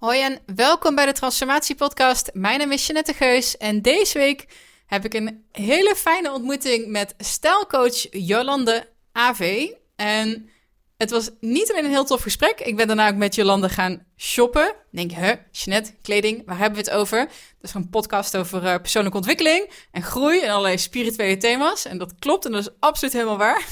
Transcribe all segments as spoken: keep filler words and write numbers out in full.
Hoi en welkom bij de Transformatie Podcast. Mijn naam is Jeannette Geus en deze week heb ik een hele fijne ontmoeting met stijlcoach Jolande A V. En het was niet alleen een heel tof gesprek. Ik ben daarna ook met Jolande gaan shoppen. Ik denk, hè, huh, Jeannette, kleding, waar hebben we het over? Dat is een podcast over uh, persoonlijke ontwikkeling en groei en allerlei spirituele thema's. En dat klopt en dat is absoluut helemaal waar.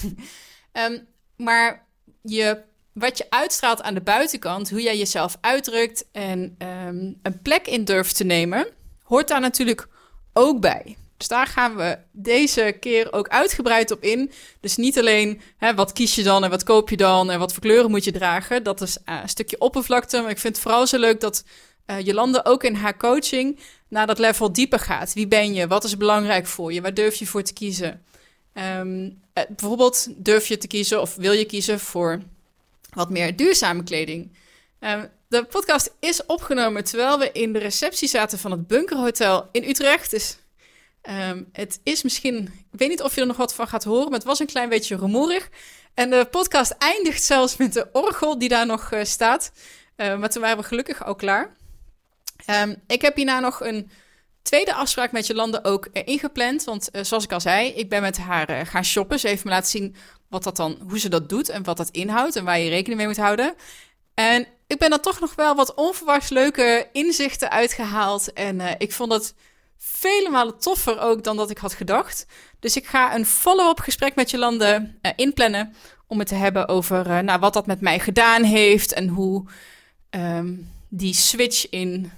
um, maar je... Wat je uitstraalt aan de buitenkant, hoe jij jezelf uitdrukt en um, een plek in durft te nemen, hoort daar natuurlijk ook bij. Dus daar gaan we deze keer ook uitgebreid op in. Dus niet alleen hè, wat kies je dan en wat koop je dan en wat voor kleuren moet je dragen. Dat is uh, een stukje oppervlakte. Maar ik vind het vooral zo leuk dat uh, Jolande ook in haar coaching naar dat level dieper gaat. Wie ben je? Wat is belangrijk voor je? Waar durf je voor te kiezen? Um, uh, bijvoorbeeld durf je te kiezen of wil je kiezen voor wat meer duurzame kleding. Uh, de podcast is opgenomen terwijl we in de receptie zaten van het Bunkerhotel in Utrecht. Dus um, het is misschien, ik weet niet of je er nog wat van gaat horen, maar het was een klein beetje rumoerig. En de podcast eindigt zelfs met de orgel die daar nog uh, staat. Uh, maar toen waren we gelukkig al klaar. Um, ik heb hierna nog een tweede afspraak met Jolande ook uh, ingepland. Want uh, zoals ik al zei, ik ben met haar uh, gaan shoppen. Ze heeft me laten zien wat dat dan, hoe ze dat doet en wat dat inhoudt en waar je rekening mee moet houden. En ik ben daar toch nog wel wat onverwachts leuke inzichten uitgehaald. En uh, ik vond het vele malen toffer ook dan dat ik had gedacht. Dus ik ga een follow-up gesprek met Jolande uh, inplannen om het te hebben over uh, nou, wat dat met mij gedaan heeft en hoe um, die switch in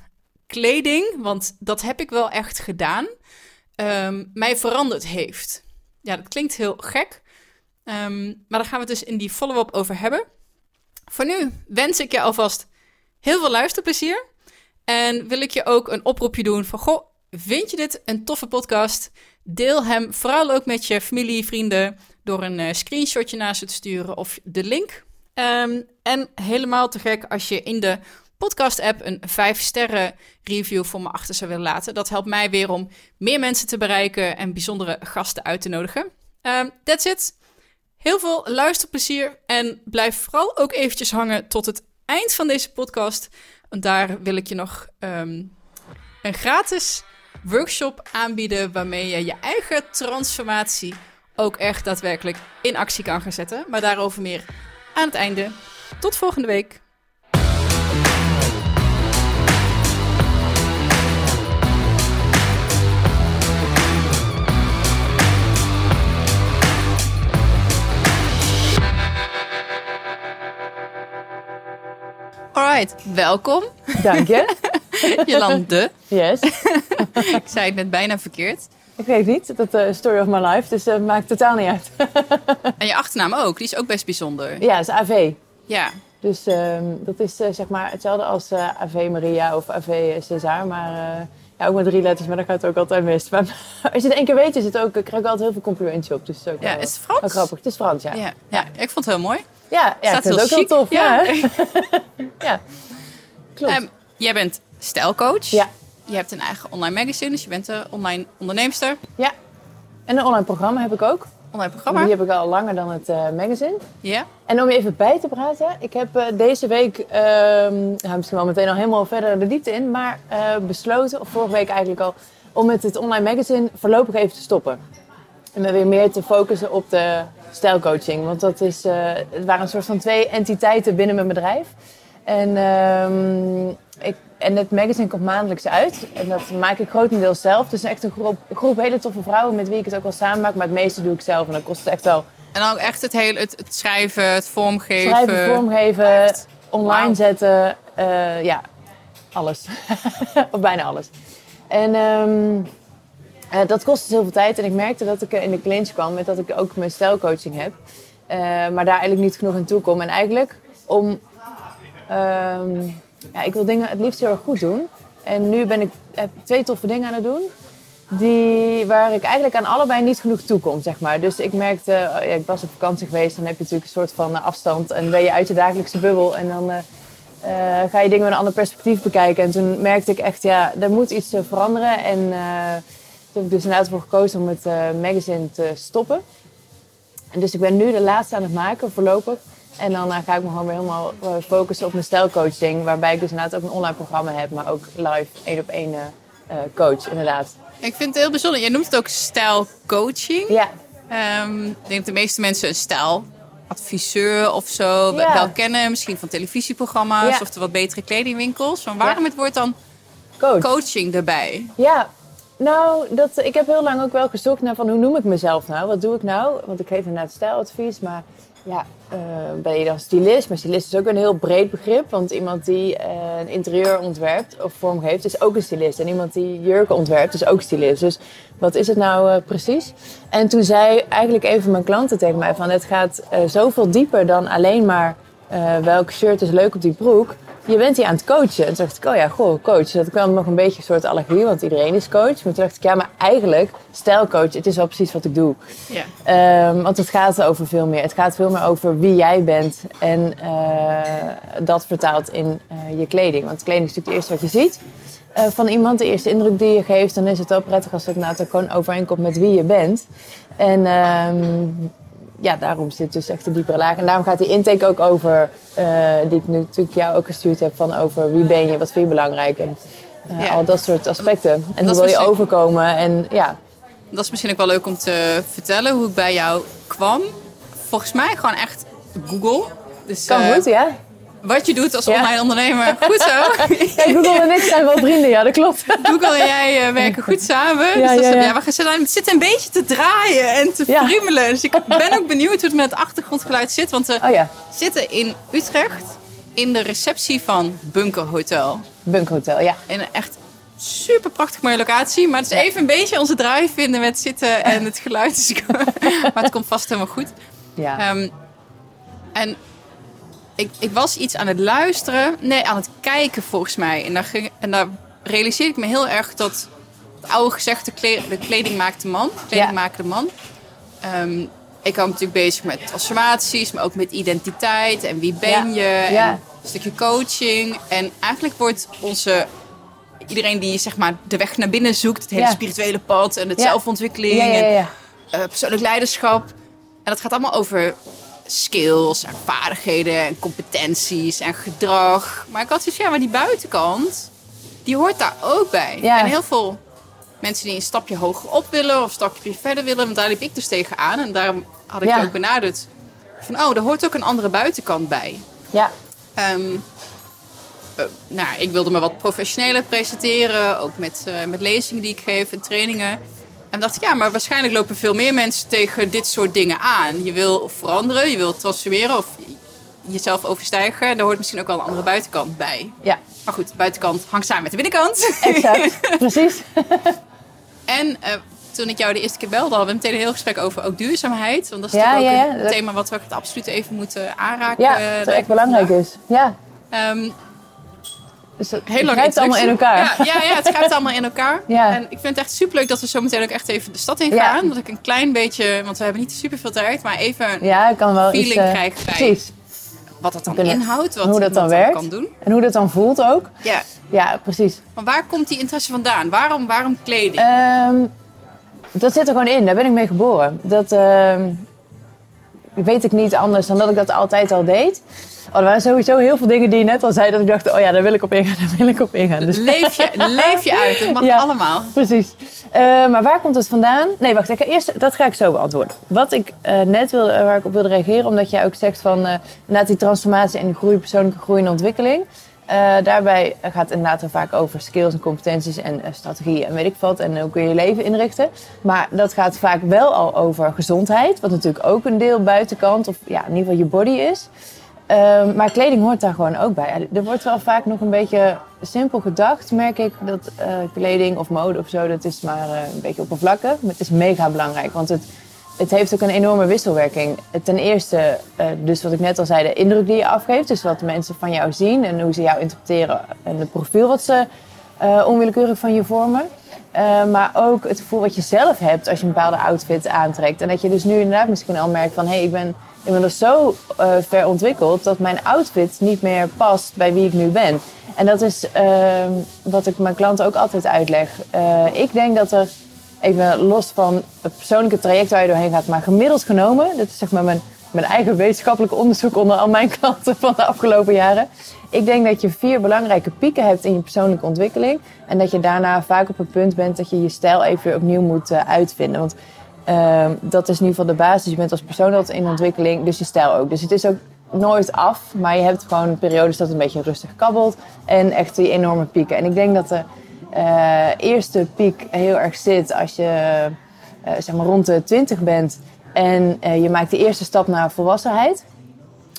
kleding, want dat heb ik wel echt gedaan, um, mij veranderd heeft. Ja, dat klinkt heel gek. Um, maar daar gaan we het dus in die follow-up over hebben. Voor nu wens ik je alvast heel veel luisterplezier. En wil ik je ook een oproepje doen van, goh, vind je dit een toffe podcast? Deel hem vooral ook met je familie, vrienden, door een uh, screenshotje naast het sturen of de link. Um, en helemaal te gek als je in de podcast-app een vijf sterren review voor me achter zou willen laten. Dat helpt mij weer om meer mensen te bereiken en bijzondere gasten uit te nodigen. Um, that's it. Heel veel luisterplezier en blijf vooral ook eventjes hangen tot het eind van deze podcast. Want daar wil ik je nog um, een gratis workshop aanbieden waarmee je je eigen transformatie ook echt daadwerkelijk in actie kan gaan zetten. Maar daarover meer aan het einde. Tot volgende week. Alright, welkom. Dank je. Jolande. Yes. Ik zei het net bijna verkeerd. Ik weet niet, dat is uh, story of my life, dus dat uh, maakt totaal niet uit. En je achternaam ook, die is ook best bijzonder. Ja, dat is A V. Ja. Dus um, dat is uh, zeg maar hetzelfde als uh, A V Maria of A V César, maar uh, ja, ook met drie letters, maar dat gaat het ook altijd mis. Maar als je het één keer weet, is het ook, krijg ik altijd heel veel complimentjes op. Dus het is ook ja, wel, is het Frans? Wel grappig. Het is Frans, ja. Ja, ja, ik vond het heel mooi. Ja, ja, ik vind het ook heel tof. Ja. Ja, ja. Klopt. Um, jij bent stijlcoach. Ja. Je hebt een eigen online magazine, dus je bent een online onderneemster. Ja. En een online programma heb ik ook. Online programma. Die heb ik al langer dan het uh, magazine. Ja. En om je even bij te praten, ik heb uh, deze week, uh, nou, misschien wel meteen al helemaal verder de diepte in, maar uh, besloten, of vorige week eigenlijk al, om met het online magazine voorlopig even te stoppen. En me weer meer te focussen op de stijlcoaching. Want dat is, uh, het waren een soort van twee entiteiten binnen mijn bedrijf. En, um, ik, en het magazine komt maandelijks uit. En dat maak ik grotendeels zelf. Dus echt een groep, groep hele toffe vrouwen met wie ik het ook wel samen maak. Maar het meeste doe ik zelf. En dat kost het echt wel. En dan ook echt het, hele, het, het schrijven, het vormgeven. Schrijven, vormgeven, echt? Online wow. zetten. Uh, ja, alles. Of bijna alles. En Um, Uh, dat kostte dus heel veel tijd en ik merkte dat ik in de clinch kwam met dat ik ook mijn stijlcoaching heb. Uh, maar daar eigenlijk niet genoeg aan toe kom. En eigenlijk om, um, ja, ik wil dingen het liefst heel erg goed doen. En nu ben ik, heb ik twee toffe dingen aan het doen. Die, waar ik eigenlijk aan allebei niet genoeg toe kom, zeg maar. Dus ik merkte, ja, ik was op vakantie geweest. Dan heb je natuurlijk een soort van afstand en ben je uit je dagelijkse bubbel. En dan Uh, Uh, ga je dingen met een ander perspectief bekijken. En toen merkte ik echt, ja, er moet iets uh, veranderen. En uh, toen heb ik dus inderdaad voor gekozen om het uh, magazine te stoppen. En dus ik ben nu de laatste aan het maken, voorlopig. En dan uh, ga ik me gewoon weer helemaal uh, focussen op mijn stijlcoaching. Waarbij ik dus inderdaad ook een online programma heb. Maar ook live één op één uh, coach, inderdaad. Ik vind het heel bijzonder. Jij noemt het ook stijlcoaching. Ja. Um, ik denk dat de meeste mensen een stijladviseur of zo ja. wel kennen. Misschien van televisieprogramma's ja. of de wat betere kledingwinkels. Maar waarom ja. het woord dan coach. coaching erbij? Ja, nou, dat, ik heb heel lang ook wel gezocht naar van hoe noem ik mezelf nou? Wat doe ik nou? Want ik geef inderdaad stijladvies, maar... Ja, uh, ben je dan stylist? Maar stylist is ook een heel breed begrip. Want iemand die uh, een interieur ontwerpt of vormgeeft, is ook een stylist. En iemand die jurken ontwerpt, is ook stylist. Dus wat is het nou uh, precies? En toen zei eigenlijk een van mijn klanten tegen mij van... Het gaat uh, zoveel dieper dan alleen maar uh, welk shirt is leuk op die broek. Je bent hier aan het coachen. En toen dacht ik, oh ja, goh, coach. Dat kwam nog een beetje een soort allergie, want iedereen is coach. Maar toen dacht ik, ja, maar eigenlijk, stijlcoach, het is wel precies wat ik doe. Ja. Um, want het gaat over veel meer. Het gaat veel meer over wie jij bent. En uh, dat vertaalt in uh, je kleding. Want kleding is natuurlijk het eerste wat je ziet uh, van iemand. De eerste indruk die je geeft, dan is het wel prettig als het nou gewoon overeenkomt met wie je bent. En... Um, Ja, daarom zit dus echt de diepere laag. En daarom gaat die intake ook over, uh, die ik nu natuurlijk jou ook gestuurd heb, van over wie ben je, wat vind je belangrijk en uh, ja. al dat soort aspecten. En dat hoe wil je overkomen en ja. Dat is misschien ook wel leuk om te vertellen hoe ik bij jou kwam. Volgens mij gewoon echt Google. Dus, kan uh, goed, ja. Wat je doet als ja. online ondernemer, goed zo. Ja, Google en ik zijn wel vrienden, ja, dat klopt. Google en jij uh, werken goed samen. Ja, dus dat ja, ja. Ja, we zitten, zitten een beetje te draaien en te ja. friemelen. Dus ik ben ook benieuwd hoe het met het achtergrondgeluid zit. Want we oh, ja. zitten in Utrecht in de receptie van Bunkerhotel. Bunkerhotel, ja. En echt super prachtig mooie locatie. Maar het is even een beetje onze draai vinden met zitten en het geluid. Dus ik, maar het komt vast helemaal goed. Ja. Um, en... Ik, ik was iets aan het luisteren. Nee, aan het kijken volgens mij. En daar, ging, en daar realiseerde ik me heel erg dat... Het oude gezegde, kle, de kleding maakt de man. Kleding ja. maakt de man. Um, ik hou me natuurlijk bezig met transformaties. Maar ook met identiteit. En wie ben ja. je. Ja. En een stukje coaching. En eigenlijk wordt onze... Iedereen die zeg maar de weg naar binnen zoekt. Het hele ja. spirituele pad. En het ja. zelfontwikkeling. Ja, ja, ja, ja. En uh, persoonlijk leiderschap. En dat gaat allemaal over... skills en vaardigheden en competenties en gedrag. Maar ik had zoiets, ja, maar die buitenkant, die hoort daar ook bij. Ja. En heel veel mensen die een stapje hoger op willen of een stapje verder willen, want daar liep ik dus tegenaan. En daarom had ik ja. ook benaderd van, oh, daar hoort ook een andere buitenkant bij. Ja. Um, uh, nou, ik wilde me wat professioneler presenteren, ook met, uh, met lezingen die ik geef en trainingen. En dacht ik, ja, maar waarschijnlijk lopen veel meer mensen tegen dit soort dingen aan. Je wil veranderen, je wil transformeren of jezelf overstijgen. En daar hoort misschien ook wel een andere buitenkant bij. Ja. Maar goed, de buitenkant hangt samen met de binnenkant. Exact, precies. En uh, toen ik jou de eerste keer belde, hadden we meteen een heel gesprek over ook duurzaamheid. Want dat is ja, toch ook ja, ja. een thema wat we het absoluut even moeten aanraken. Ja, dat echt belangrijk vandaag. Is. Ja. Um, Dus het Heel grijpt allemaal in elkaar. Ja, ja, ja, het grijpt allemaal in elkaar. Ja. En ik vind het echt superleuk dat we zo meteen ook echt even de stad in gaan. Ja. Dat ik een klein beetje, want we hebben niet super veel tijd, maar even ja, kan wel feeling iets, uh, krijg bij precies. wat dat dan inhoudt. Wat, hoe dat dan, wat dan werkt. Kan doen. En hoe dat dan voelt ook. Ja, ja precies. Maar waar komt die interesse vandaan? Waarom, waarom kleding? Um, dat zit er gewoon in. Daar ben ik mee geboren. Dat um, weet ik niet anders dan dat ik dat altijd al deed. Oh, er waren sowieso heel veel dingen die je net al zei... dat ik dacht, oh ja, daar wil ik op ingaan, daar wil ik op ingaan. Dus... Leef, je, leef je uit, dat mag ja, allemaal. Precies. Uh, maar waar komt het vandaan? Nee, wacht, ik, eerst, dat ga ik zo beantwoorden. Wat ik uh, net wilde, waar ik op wilde reageren... omdat jij ook zegt van uh, inderdaad die transformatie en die groei... persoonlijke groei en ontwikkeling... Uh, daarbij gaat het inderdaad heel vaak over skills en competenties en uh, strategieën en weet ik wat. En hoe kun je je leven inrichten. Maar dat gaat vaak wel al over gezondheid... wat natuurlijk ook een deel buitenkant of ja, in ieder geval je body is... Uh, maar kleding hoort daar gewoon ook bij. Er wordt wel vaak nog een beetje simpel gedacht, merk ik. Dat uh, kleding of mode of zo, dat is maar uh, een beetje oppervlakkig. Maar het is mega belangrijk, want het, het heeft ook een enorme wisselwerking. Ten eerste, uh, dus wat ik net al zei, de indruk die je afgeeft. Dus wat mensen van jou zien en hoe ze jou interpreteren. En het profiel wat ze uh, onwillekeurig van je vormen. Uh, maar ook het gevoel wat je zelf hebt als je een bepaalde outfit aantrekt. En dat je dus nu inderdaad misschien al merkt van... hé, hey, ik ben inmiddels zo uh, ver ontwikkeld... dat mijn outfit niet meer past bij wie ik nu ben. En dat is uh, wat ik mijn klanten ook altijd uitleg. Uh, ik denk dat er, even los van het persoonlijke traject waar je doorheen gaat... maar gemiddeld genomen, dat is zeg maar mijn mijn eigen wetenschappelijk onderzoek onder al mijn klanten van de afgelopen jaren. Ik denk dat je vier belangrijke pieken hebt in je persoonlijke ontwikkeling. En dat je daarna vaak op het punt bent dat je je stijl even opnieuw moet uitvinden. Want uh, dat is in ieder geval de basis. Je bent als persoon altijd in ontwikkeling, dus je stijl ook. Dus het is ook nooit af, maar je hebt gewoon periodes dat het een beetje rustig kabbelt. En echt die enorme pieken. En ik denk dat de uh, eerste piek heel erg zit als je uh, zeg maar rond de twintig bent. En uh, je maakt de eerste stap naar volwassenheid.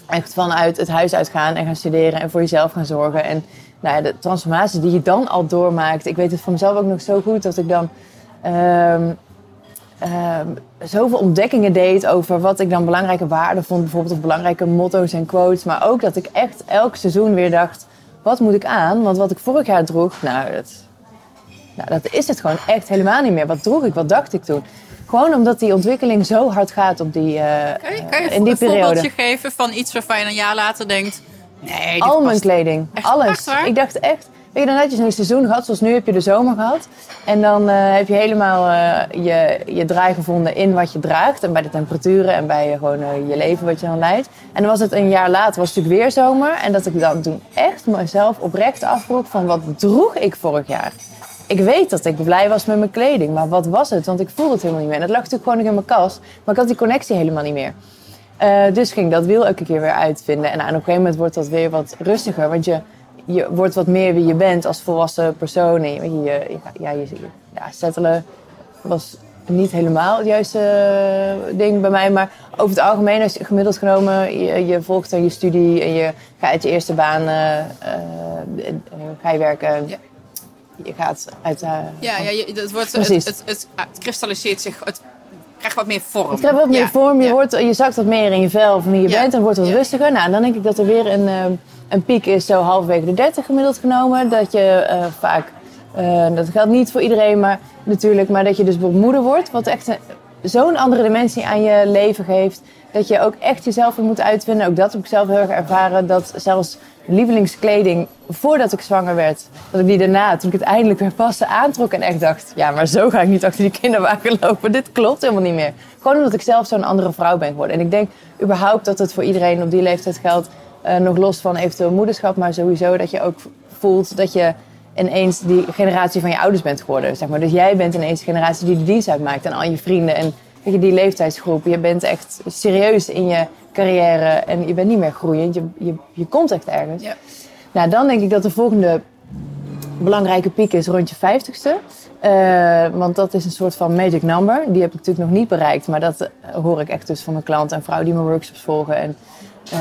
Echt vanuit het huis uitgaan en gaan studeren en voor jezelf gaan zorgen. En nou ja, de transformatie die je dan al doormaakt. Ik weet het van mezelf ook nog zo goed dat ik dan uh, uh, zoveel ontdekkingen deed over wat ik dan belangrijke waarden vond. Bijvoorbeeld of belangrijke motto's en quotes. Maar ook dat ik echt elk seizoen weer dacht, wat moet ik aan? Want wat ik vorig jaar droeg, nou dat, nou, dat is het gewoon echt helemaal niet meer. Wat droeg ik? Wat dacht ik toen? Gewoon omdat die ontwikkeling zo hard gaat op die, uh, kan je, kan je in die periode. Kan je een voorbeeldje geven van iets waarvan je een jaar later denkt, nee, al mijn kleding, alles. Echt, ik dacht echt, weet je, dan had je zo'n seizoen gehad, zoals nu heb je de zomer gehad. En dan uh, heb je helemaal uh, je, je draai gevonden in wat je draagt. En bij de temperaturen en bij uh, gewoon uh, je leven wat je dan leidt. En dan was het een jaar later, was het natuurlijk weer zomer. En dat ik dan toen echt mezelf oprecht afvroeg van, wat droeg ik vorig jaar? Ik weet dat ik blij was met mijn kleding, maar wat was het? Want ik voelde het helemaal niet meer. En dat lag natuurlijk gewoon nog in mijn kast, maar ik had die connectie helemaal niet meer. Uh, dus ging dat wiel elke keer weer uitvinden. En aan een gegeven moment wordt dat weer wat rustiger, want je, je wordt wat meer wie je bent als volwassen persoon. En je, je, je, ja, je, ja, settelen was niet helemaal het juiste ding bij mij, maar over het algemeen, als je gemiddeld genomen, je, je volgt dan je studie en je gaat uit je eerste baan, uh, uh, ga je werken. Ja. Je gaat uit... Uh, ja, ja je, het, wordt, het, het, het, het, het kristalliseert zich. Het krijgt wat meer vorm. Het krijgt wat meer ja, vorm. Je, ja. wordt, je zakt wat meer in je vel van wie je ja. bent. En wordt wat ja. rustiger. Nou, dan denk ik dat er weer een, een piek is. Zo halverwege de dertig gemiddeld genomen. Dat je uh, vaak... Uh, dat geldt niet voor iedereen, maar natuurlijk. Maar dat je dus moeder wordt. Wat echt een, zo'n andere dimensie aan je leven geeft. Dat je ook echt jezelf weer moet uitvinden. Ook dat heb ik zelf heel erg ervaren. Dat zelfs... lievelingskleding voordat ik zwanger werd. Dat ik die daarna, toen ik het eindelijk weer paste, aantrok en echt dacht, ja, maar zo ga ik niet achter die kinderwagen lopen. Dit klopt helemaal niet meer. Gewoon omdat ik zelf zo'n andere vrouw ben geworden. En ik denk überhaupt dat het voor iedereen op die leeftijd geldt. Uh, nog los van eventueel moederschap, maar sowieso dat je ook voelt dat je ineens die generatie van je ouders bent geworden. Zeg maar. Dus jij bent ineens de generatie die de dienst uitmaakt aan al je vrienden en weet je, die leeftijdsgroep. Je bent echt serieus in je carrière en je bent niet meer groeiend. Je, je, je komt echt ergens. Ja. Nou, dan denk ik dat de volgende belangrijke piek is rond je vijftigste. Uh, want dat is een soort van magic number. Die heb ik natuurlijk nog niet bereikt. Maar dat hoor ik echt dus van mijn klanten en vrouwen die mijn workshops volgen. En uh,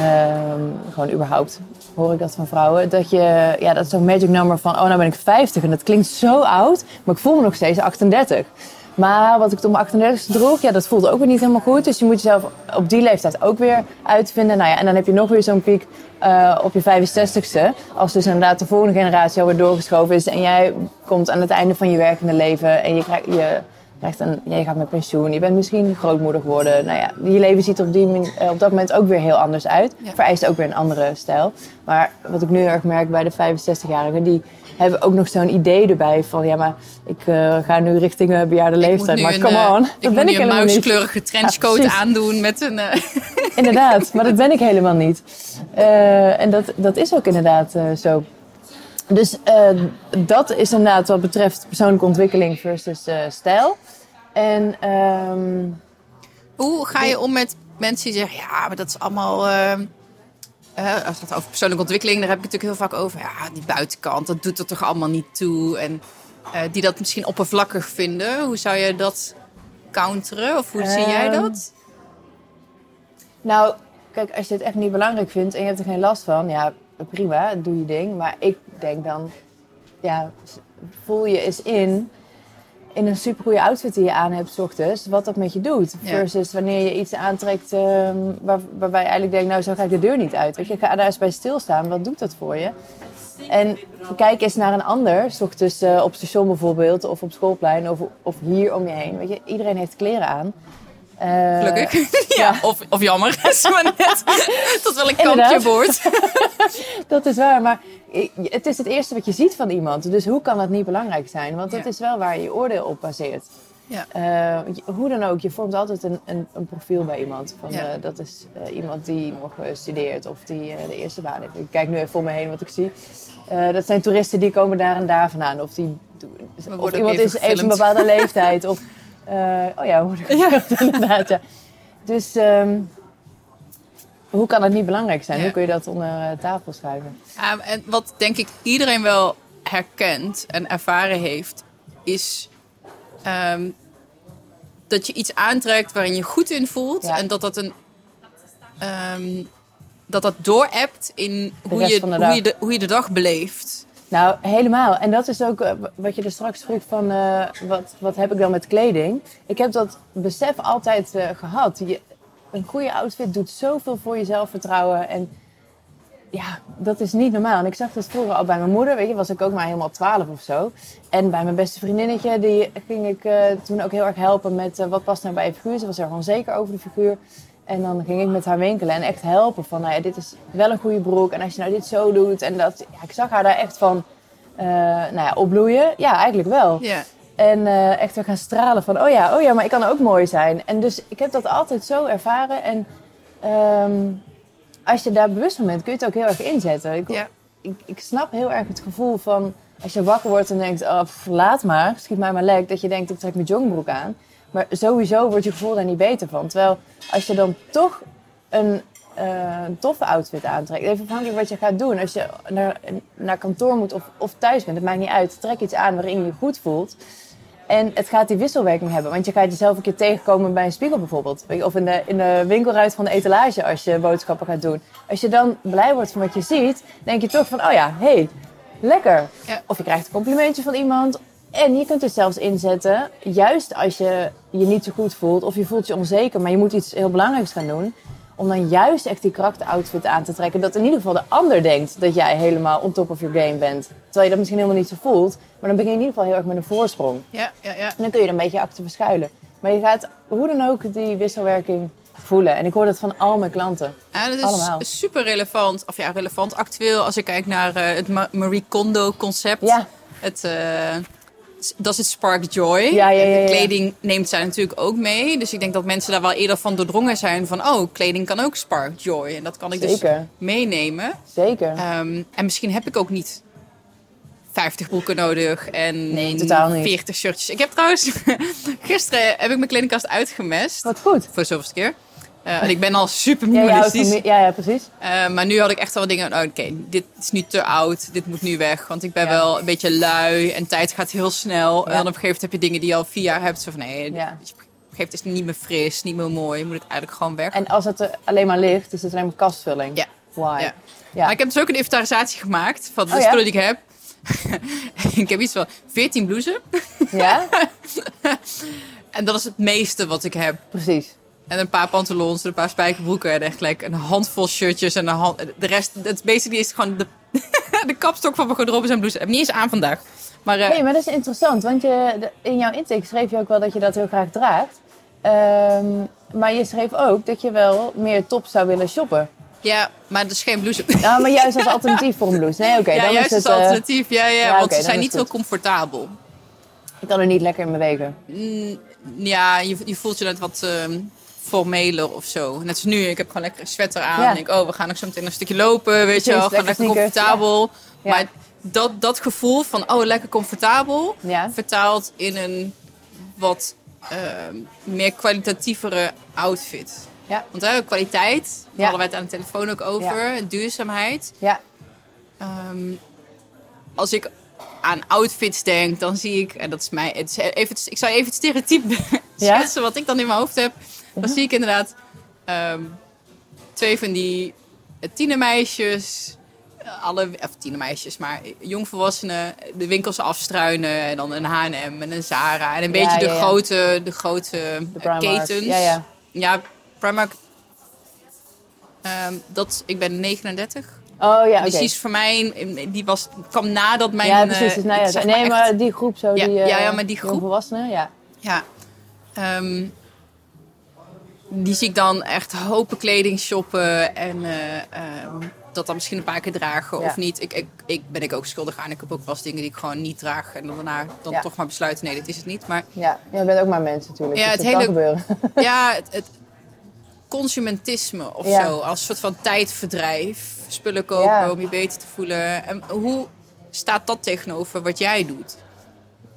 gewoon überhaupt hoor ik dat van vrouwen. Dat je, ja, dat is zo'n magic number van, oh, nou ben ik vijftig. En dat klinkt zo oud, maar ik voel me nog steeds achtendertig. Maar wat ik toen mijn achtendertigste droeg, ja, dat voelde ook weer niet helemaal goed. Dus je moet jezelf op die leeftijd ook weer uitvinden. Nou ja, en dan heb je nog weer zo'n piek uh, op je vijfenzestigste. Als dus inderdaad de volgende generatie alweer doorgeschoven is. En jij komt aan het einde van je werkende leven. En je, krijg, je, krijgt een, ja, je gaat met pensioen. Je bent misschien grootmoedig geworden. Nou ja, je leven ziet op, die, op dat moment ook weer heel anders uit. Ja. Vereist ook weer een andere stijl. Maar wat ik nu erg merk bij de vijfenzestig-jarigen, die hebben ook nog zo'n idee erbij van, ja, maar ik uh, ga nu richting uh, bejaarde leeftijd, maar come on. Ik dat ben ik helemaal niet. Ik moet nu een mousekleurige trenchcoat ja, aandoen met een... Uh... Inderdaad, maar dat ben ik helemaal niet. Uh, en dat, dat is ook inderdaad uh, zo. Dus uh, dat is inderdaad wat betreft persoonlijke ontwikkeling versus uh, stijl. En um, hoe ga je om met mensen die zeggen, ja, maar dat is allemaal... Uh... Uh, als het gaat over persoonlijke ontwikkeling, daar heb ik het natuurlijk heel vaak over. Ja, die buitenkant, dat doet er toch allemaal niet toe. En uh, die dat misschien oppervlakkig vinden. Hoe zou je dat counteren? Of hoe uh, zie jij dat? Nou, kijk, als je het echt niet belangrijk vindt en je hebt er geen last van. Ja, prima, doe je ding. Maar ik denk dan, ja, voel je eens in... in een supergoeie outfit die je aan hebt 's ochtends, wat dat met je doet. Ja. Versus wanneer je iets aantrekt um, waar, waarbij je eigenlijk denkt, nou, zo ga ik de deur niet uit. Weet je, ga daar eens bij stilstaan, wat doet dat voor je? En kijk eens naar een ander, 's ochtends uh, op station bijvoorbeeld, of op schoolplein, of, of hier om je heen. Weet je, iedereen heeft kleren aan. Uh, Gelukkig. Ja, ja. Of, of jammer, is maar net tot wel een kampje boord. Dat is waar, maar het is het eerste wat je ziet van iemand. Dus hoe kan dat niet belangrijk zijn? Want dat ja. is wel waar je je oordeel op baseert. Ja. Uh, hoe dan ook, je vormt altijd een, een, een profiel bij iemand. Van, ja. uh, dat is uh, iemand die nog uh, studeert of die uh, de eerste baan heeft. Ik kijk nu even om me heen wat ik zie. Uh, dat zijn toeristen die komen daar en daar vandaan. Of, die, of iemand even is gefilmd. Even een bepaalde leeftijd. Of, uh, oh ja, hoe ik ja. inderdaad. Ja. Dus um, hoe kan dat niet belangrijk zijn? Ja. Hoe kun je dat onder tafel schuiven? Um, en wat denk ik iedereen wel herkent en ervaren heeft, is um, dat je iets aantrekt waarin je goed in voelt. Ja. En dat dat een... Um, dat dat doorebt in hoe je, hoe, je de, hoe je de dag beleeft. Nou, helemaal. En dat is ook wat je er straks vroeg van... Uh, wat, wat heb ik dan met kleding? Ik heb dat besef altijd uh, gehad. Je, een goede outfit doet zoveel voor je zelfvertrouwen. En ja, dat is niet normaal. En ik zag dat vroeger al bij mijn moeder. Weet je, was ik ook maar helemaal twaalf of zo. En bij mijn beste vriendinnetje, die ging ik uh, toen ook heel erg helpen met... Uh, wat past nou bij je figuur? Ze was er onzeker over de figuur. En dan ging ik met haar winkelen en echt helpen van, nou ja, dit is wel een goede broek. En als je nou dit zo doet en dat... Ja, ik zag haar daar echt van, uh, nou ja, opbloeien. Ja, eigenlijk wel. Yeah. En uh, echt weer gaan stralen van, oh ja, oh ja, maar ik kan ook mooi zijn. En dus ik heb dat altijd zo ervaren. En um, als je daar bewust van bent, kun je het ook heel erg inzetten. Ik, yeah. ik, ik snap heel erg het gevoel van, als je wakker wordt en denkt, oh, pff, laat maar, schiet mij maar lek. Dat je denkt, ik trek mijn jongbroek aan. Maar sowieso wordt je gevoel daar niet beter van. Terwijl als je dan toch een, uh, een toffe outfit aantrekt. Even afhankelijk wat je gaat doen. Als je naar, naar kantoor moet of, of thuis bent. Het maakt niet uit. Trek iets aan waarin je je goed voelt. En het gaat die wisselwerking hebben. Want je gaat jezelf een keer tegenkomen bij een spiegel bijvoorbeeld. Of in de, in de winkelruit van de etalage als je boodschappen gaat doen. Als je dan blij wordt van wat je ziet. Denk je toch van, oh ja, hé, hey, lekker. Ja. Of je krijgt een complimentje van iemand. En je kunt het zelfs inzetten, juist als je je niet zo goed voelt of je voelt je onzeker, maar je moet iets heel belangrijks gaan doen, om dan juist echt die krachtoutfit aan te trekken. Dat in ieder geval de ander denkt dat jij helemaal on top of your game bent. Terwijl je dat misschien helemaal niet zo voelt, maar dan begin je in ieder geval heel erg met een voorsprong. Ja, ja, ja. En dan kun je er een beetje achter verschuilen. Maar je gaat hoe dan ook die wisselwerking voelen. En ik hoor dat van al mijn klanten. En het is allemaal super relevant, of ja, relevant actueel, als ik kijk naar uh, het Marie Kondo concept. Ja. Het... Uh... Dat is het spark joy. Ja, ja, ja, ja. Kleding neemt zij natuurlijk ook mee. Dus ik denk dat mensen daar wel eerder van doordrongen zijn. Van, oh, kleding kan ook spark joy. En dat kan ik Zeker. dus meenemen. Zeker. Um, en misschien heb ik ook niet vijftig broeken nodig. En nee, totaal niet. veertig shirtjes. Ik heb trouwens... Gisteren heb ik mijn kledingkast uitgemest. Wat goed. Voor de zoveelste keer. Uh, ik ben al super minimalistisch. Ja, ja, ja, precies. Uh, maar nu had ik echt wel dingen... Oh, oké, okay, dit is nu te oud. Dit moet nu weg. Want ik ben ja. wel een beetje lui. En tijd gaat heel snel. Ja. En dan op een gegeven moment heb je dingen die je al vier jaar hebt. Zo van, nee, ja. op een gegeven moment is het niet meer fris. Niet meer mooi. Moet het eigenlijk gewoon weg. En als het er alleen maar ligt, is het alleen maar kastvulling. Ja. Why? Ja. Ja. Maar ik heb dus ook een inventarisatie gemaakt van de oh, spullen ja? die ik heb. Ik heb iets van veertien blouses. Ja? En dat is het meeste wat ik heb. Precies. En een paar pantalons, een paar spijkerbroeken en echt like een handvol shirtjes. En een hand, de rest, het basically is gewoon de, de kapstok van mijn garderobe zijn blouses. Ik heb niet eens aan vandaag. Maar, uh... Nee, maar dat is interessant. Want je, in jouw intake schreef je ook wel dat je dat heel graag draagt. Um, maar je schreef ook dat je wel meer top zou willen shoppen. Ja, maar dat is geen blouse. Nou, maar juist als alternatief voor een blouse. Nee, oké. Okay, ja, dan juist is het, als alternatief. Ja, ja, ja want okay, ze zijn niet zo comfortabel. Ik kan er niet lekker in bewegen. Mm, ja, je, je voelt je net wat... Um... formeler of zo. Net als nu, ik heb gewoon lekker een sweater aan. Ja. En denk, oh, we gaan ook zo meteen een stukje lopen, weet je wel. Gewoon lekker comfortabel. Ja. Ja. Maar dat, dat gevoel van, oh, lekker comfortabel... Ja. vertaalt in een wat uh, meer kwalitatievere outfit. Ja. Want hè, kwaliteit, daar ja. hadden wij het aan de telefoon ook over. Ja. Duurzaamheid. Ja. Um, als ik aan outfits denk, dan zie ik... En dat is mij... Het is even, ik zou even het stereotype ja? schetsen wat ik dan in mijn hoofd heb... Dan zie ik inderdaad um, twee van die tienermeisjes, alle, of tienermeisjes, maar jongvolwassenen, de winkels afstruinen en dan een H en M en een Zara. En een ja, beetje ja, de, ja. Grote, de grote de ketens. Ja, ja. ja Primark, um, dat, ik ben negenendertig. Oh ja, precies. Okay. Voor mij, die was, kwam nadat mijn... Ja, precies. Dus, nou ja, zeg maar nee, echt, maar die groep zo, ja, die ja, ja, maar die groep, jongvolwassenen, ja. Ja, um, die zie ik dan echt hopen kleding shoppen en uh, uh, dat dan misschien een paar keer dragen of ja. niet. Ik, ik, ik ben ik ook schuldig aan. Ik heb ook wel eens dingen die ik gewoon niet draag. En daarna dan ja. toch maar besluiten, nee, dit is het niet. Maar, ja, je bent ook maar mensen natuurlijk. Ja, het, het hele, kan gebeuren. Ja, het, het consumentisme of ja. zo. Als soort van tijdverdrijf. Spullen kopen ja. om je beter te voelen. En hoe staat dat tegenover wat jij doet?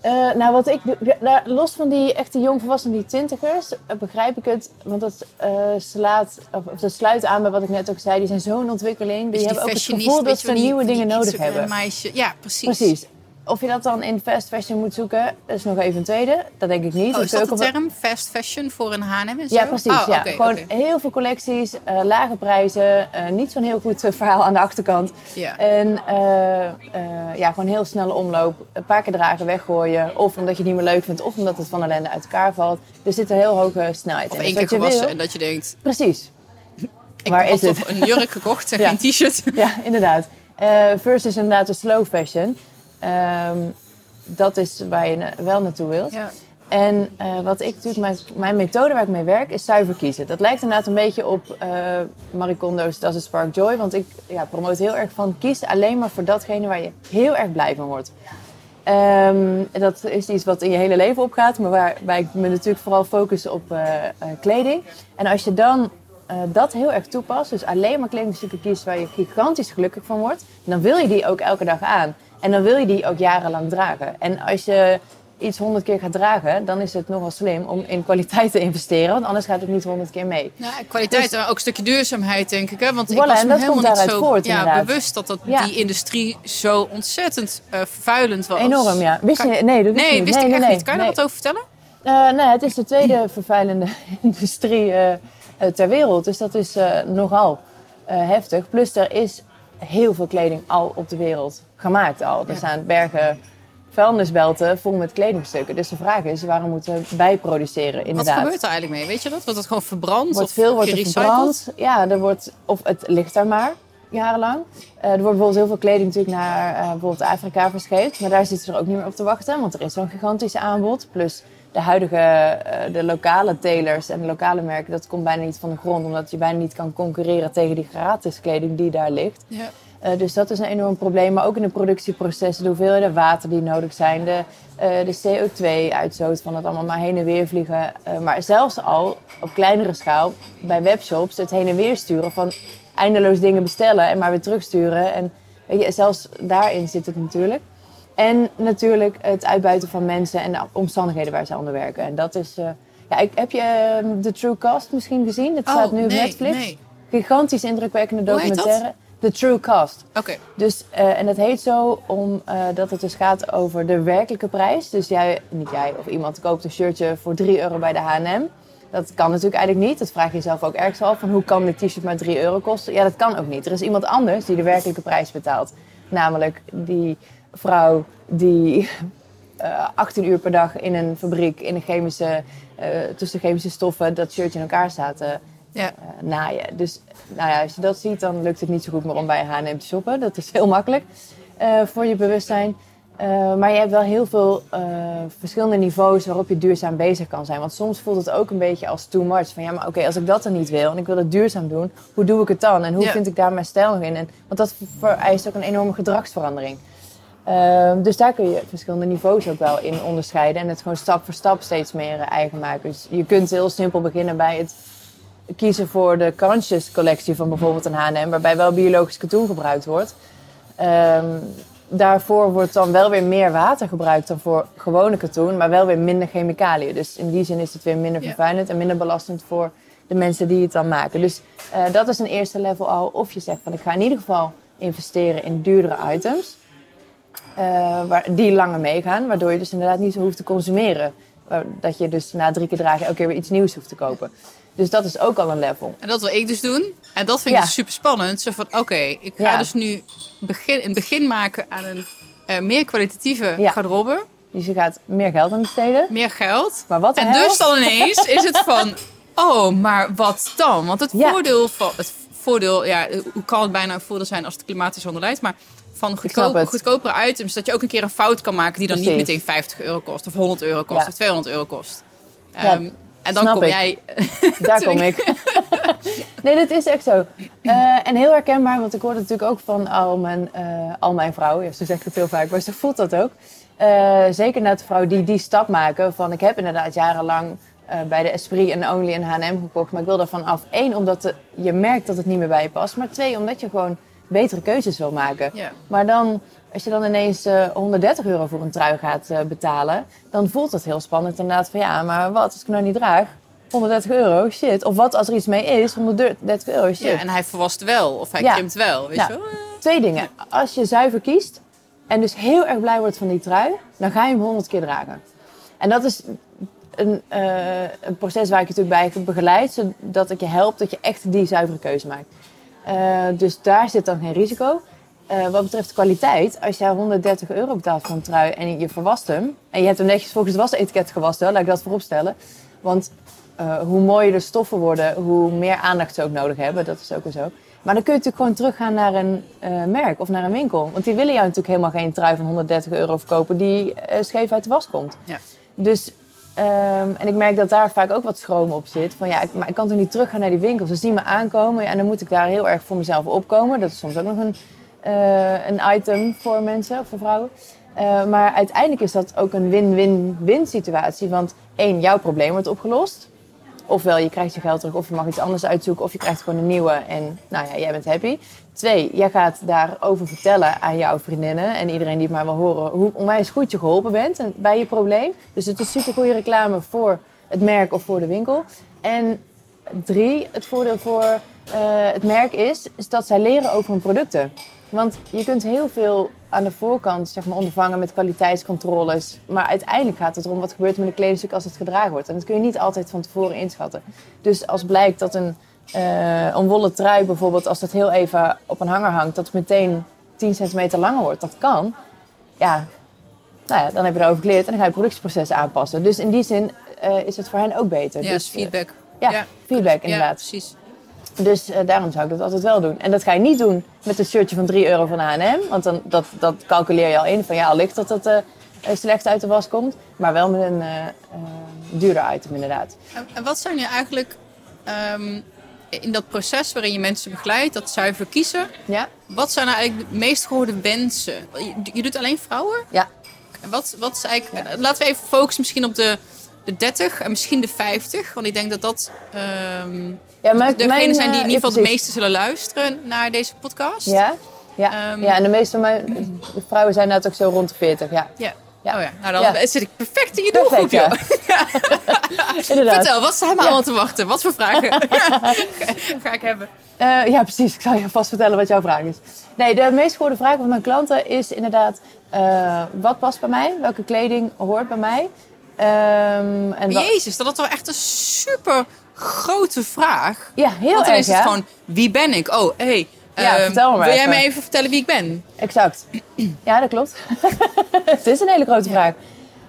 Uh, nou, wat ik doe, los van die echte jongvolwassenen, die twintigers, begrijp ik het. Want dat, uh, slaat, of, dat sluit aan bij wat ik net ook zei. Die zijn zo'n ontwikkeling. Die, die hebben ook het gevoel dat ze nieuwe dingen nodig hebben. Meisje. Ja, precies. Precies. Of je dat dan in fast fashion moet zoeken, is nog even een tweede. Dat denk ik niet. Oh, is dat de term? Fast fashion voor een H en M? Ja, precies. Oh, ja. Okay, Gewoon okay. heel veel collecties, uh, lage prijzen, uh, niet zo'n heel goed uh, verhaal aan de achterkant. Yeah. En uh, uh, ja, gewoon heel snelle omloop. Een paar keer dragen, weggooien. Of omdat je het niet meer leuk vindt, of omdat het van ellende uit elkaar valt. Er zit een heel hoge snelheid in. Of één keer gewassen en dat je denkt... Precies. Ik Waar is het? Een jurk gekocht en ja. geen t-shirt. Ja, inderdaad. Uh, versus inderdaad de slow fashion... Um, dat is waar je wel naartoe wilt. Ja. En uh, wat ik doe, mijn, mijn methode waar ik mee werk, is zuiver kiezen. Dat lijkt inderdaad een beetje op uh, Marie Kondo's Dat is Spark Joy. Want ik ja, promote heel erg van kies alleen maar voor datgene waar je heel erg blij van wordt. Um, dat is iets wat in je hele leven opgaat. Maar waarbij ik me natuurlijk vooral focus op uh, uh, kleding. En als je dan... Uh, dat heel erg toepast. Dus alleen maar kledingstukken kiest waar je gigantisch gelukkig van wordt. En dan wil je die ook elke dag aan. En dan wil je die ook jarenlang dragen. En als je iets honderd keer gaat dragen, dan is het nogal slim om in kwaliteit te investeren. Want anders gaat het niet honderd keer mee. Ja, kwaliteit dus, en ook een stukje duurzaamheid, denk ik. Hè? Want voilà, ik was me helemaal niet zo voort, ja, bewust dat, dat ja. die industrie zo ontzettend uh, vervuilend was. Enorm, ja. Wist kan... je? Nee, dat wist, nee, niet. wist nee, ik nee, echt nee, niet. Kan je nee. er wat over vertellen? Uh, nee, het is de tweede vervuilende industrie... Uh, ter wereld. Dus dat is uh, nogal uh, heftig. Plus er is heel veel kleding al op de wereld gemaakt al. Er staan bergen vuilnisbelten vol met kledingstukken. Dus de vraag is, waarom moeten wij produceren inderdaad? Wat gebeurt er eigenlijk mee? Weet je dat? Wordt het gewoon verbrand? Wordt, of veel wordt er verbrand. Ja, er wordt, of het ligt daar maar jarenlang. Uh, er wordt bijvoorbeeld heel veel kleding natuurlijk naar uh, bijvoorbeeld Afrika verscheept. Maar daar zitten ze er ook niet meer op te wachten. Want er is zo'n gigantisch aanbod. Plus... De huidige, de lokale telers en de lokale merken, dat komt bijna niet van de grond. Omdat je bijna niet kan concurreren tegen die gratis kleding die daar ligt. Ja. Uh, dus dat is een enorm probleem. Maar ook in de productieprocessen, de hoeveelheden water die nodig zijn. De, uh, de C O twee uitstoot van het allemaal maar heen en weer vliegen. Uh, maar zelfs al op kleinere schaal bij webshops het heen en weer sturen. Van eindeloos dingen bestellen en maar weer terugsturen. En weet je, zelfs daarin zit het natuurlijk. En natuurlijk het uitbuiten van mensen en de omstandigheden waar ze onder werken. En dat is... Uh, ja, ik, heb je uh, The True Cost misschien gezien? Dat oh, staat nu nee, op Netflix. Nee. Gigantisch indrukwekkende documentaire. The True Cost. Oké. Okay. Dus, uh, en dat heet zo omdat uh, het dus gaat over de werkelijke prijs. Dus jij, niet jij of iemand, koopt een shirtje voor drie euro bij de H en M. Dat kan natuurlijk eigenlijk niet. Dat vraag je jezelf ook ergens af. Van hoe kan dit t-shirt maar drie euro kosten? Ja, dat kan ook niet. Er is iemand anders die de werkelijke prijs betaalt. Namelijk die... vrouw die uh, achttien uur per dag in een fabriek, in een chemische, uh, tussen chemische stoffen, dat shirtje in elkaar staat uh, ja. uh, naaien. Dus nou ja, als je dat ziet, dan lukt het niet zo goed meer om bij H en M te shoppen. Dat is heel makkelijk uh, voor je bewustzijn. Uh, maar je hebt wel heel veel uh, verschillende niveaus waarop je duurzaam bezig kan zijn. Want soms voelt het ook een beetje als too much. Van ja, maar oké, okay, als ik dat dan niet wil en ik wil het duurzaam doen, hoe doe ik het dan? En hoe ja. vind ik daar mijn stijl nog in? En, want dat vereist ook een enorme gedragsverandering. Uh, dus daar kun je verschillende niveaus ook wel in onderscheiden. En het gewoon stap voor stap steeds meer uh, eigen maken. Dus je kunt heel simpel beginnen bij het kiezen voor de conscious collectie van bijvoorbeeld een H en M. Waarbij wel biologisch katoen gebruikt wordt. Um, daarvoor wordt dan wel weer meer water gebruikt dan voor gewone katoen. Maar wel weer minder chemicaliën. Dus in die zin is het weer minder vervuilend en minder belastend voor de mensen die het dan maken. Dus uh, dat is een eerste level al. Of je zegt van ik ga in ieder geval investeren in duurdere items. Uh, waar, die langer meegaan, waardoor je dus inderdaad niet zo hoeft te consumeren. Dat je dus na drie keer dragen elke keer weer iets nieuws hoeft te kopen. Dus dat is ook al een level. En dat wil ik dus doen. En dat vind ik ja. dus super spannend. Zo van, oké, okay, ik ga ja. dus nu begin, een begin maken aan een uh, meer kwalitatieve ja. garderobe. Dus je gaat meer geld aan besteden. Meer geld. Maar wat en hel? Dus dan ineens is het van, oh, maar wat dan? Want het ja. voordeel van, het voordeel, ja, hoe kan het bijna een voordeel zijn als het klimaat is onderlijdt, maar... van goedkoop, goedkopere items, dat je ook een keer een fout kan maken die dan Precies. niet meteen vijftig euro kost, of honderd euro kost, ja. of tweehonderd euro kost. Um, ja. En dan Snap kom ik. jij... Daar kom ik. Nee, dat is echt zo. Uh, en heel herkenbaar, want ik hoor het natuurlijk ook van al mijn, uh, al mijn vrouwen. Ja, ze zegt het heel vaak, maar ze voelt dat ook. Uh, zeker net de vrouwen die die stap maken van... Ik heb inderdaad jarenlang uh, bij de Esprit en Only en H en M gekocht. Maar ik wil daarvan af. Eén, omdat de, je merkt dat het niet meer bij je past. Maar twee, omdat je gewoon betere keuzes wil maken. Yeah. Maar dan... Als je dan ineens uh, honderddertig euro voor een trui gaat uh, betalen, dan voelt dat heel spannend inderdaad van ja, maar wat als ik nou niet draag? honderddertig euro, shit. Of wat als er iets mee is, honderddertig euro, shit. Ja, en hij verwast wel, of hij ja. krimpt wel, weet nou, je wel? Twee dingen. Als je zuiver kiest en dus heel erg blij wordt van die trui, dan ga je hem honderd keer dragen. En dat is een, uh, een proces waar ik je natuurlijk bij begeleid, zodat ik je help dat je echt die zuivere keuze maakt. Uh, dus daar zit dan geen risico. Uh, wat betreft de kwaliteit, als jij honderddertig euro betaalt voor een trui en je verwast hem... en je hebt hem netjes volgens het wasetiket gewassen, laat ik dat vooropstellen. Want uh, hoe mooier de stoffen worden, hoe meer aandacht ze ook nodig hebben. Dat is ook wel zo. Maar dan kun je natuurlijk gewoon teruggaan naar een uh, merk of naar een winkel. Want die willen jou natuurlijk helemaal geen trui van honderddertig euro verkopen die uh, scheef uit de was komt. Ja. Dus, um, en ik merk dat daar vaak ook wat schroom op zit. Van ja, ik, maar ik kan toch niet teruggaan naar die winkel. Ze zien me aankomen ja, en dan moet ik daar heel erg voor mezelf opkomen. Dat is soms ook nog een... Uh, een item voor mensen, of voor vrouwen. Uh, maar uiteindelijk is dat ook een win-win-win situatie. Want één, jouw probleem wordt opgelost. Ofwel, je krijgt je geld terug, of je mag iets anders uitzoeken... of je krijgt gewoon een nieuwe en nou ja, jij bent happy. Twee, jij gaat daarover vertellen aan jouw vriendinnen... en iedereen die het maar wil horen hoe onwijs goed je geholpen bent bij je probleem. Dus het is super goede reclame voor het merk of voor de winkel. En drie, het voordeel voor uh, het merk is, is dat zij leren over hun producten... Want je kunt heel veel aan de voorkant zeg maar, ondervangen met kwaliteitscontroles. Maar uiteindelijk gaat het erom wat gebeurt met een kledingstuk als het gedragen wordt. En dat kun je niet altijd van tevoren inschatten. Dus als blijkt dat een, uh, een wollen trui bijvoorbeeld, als dat heel even op een hanger hangt... dat het meteen tien centimeter langer wordt, dat kan. Ja, nou ja, dan heb je erover geleerd en dan ga je het productieproces aanpassen. Dus in die zin uh, is het voor hen ook beter. Ja, dus, feedback. Uh, ja, ja, feedback inderdaad. Ja, precies. Dus uh, daarom zou ik dat altijd wel doen. En dat ga je niet doen met een shirtje van drie euro van H en M. Want dan, dat, dat calculeer je al in. Van ja, al ligt dat dat uh, slecht uit de was komt. Maar wel met een uh, uh, duurder item inderdaad. En wat zijn nu eigenlijk um, in dat proces waarin je mensen begeleidt, dat zuiver kiezen. Ja. Wat zijn nou eigenlijk de meest gehoorde wensen? Je, je doet alleen vrouwen? Ja. En wat, wat is eigenlijk, ja. Laten we even focussen misschien op de... De dertig en misschien de vijftig. Want ik denk dat dat um, ja, maar degenen mijn, zijn die in ieder geval ja, de meeste zullen luisteren naar deze podcast. Ja, ja, um, ja en de meeste mijn, de vrouwen zijn inderdaad ook zo rond de veertig. Ja. Ja. Ja. Oh ja. Nou, dan ja. zit ik perfect in je doelgroep, ja. ja. Inderdaad. Vertel, wat zijn we ja. allemaal te wachten? Wat voor vragen ga ik hebben? Uh, ja, precies. Ik zal je vast vertellen wat jouw vraag is. Nee, de meest gehoorde vraag van mijn klanten is inderdaad... Uh, wat past bij mij? Welke kleding hoort bij mij? Um, en wat... Jezus, dat is wel echt een super grote vraag. Ja, heel Want dan erg, is het ja? gewoon, wie ben ik? Oh, hé, hey, ja, um, wil even. jij me even vertellen wie ik ben? Exact. Ja, dat klopt. Het is een hele grote ja. vraag.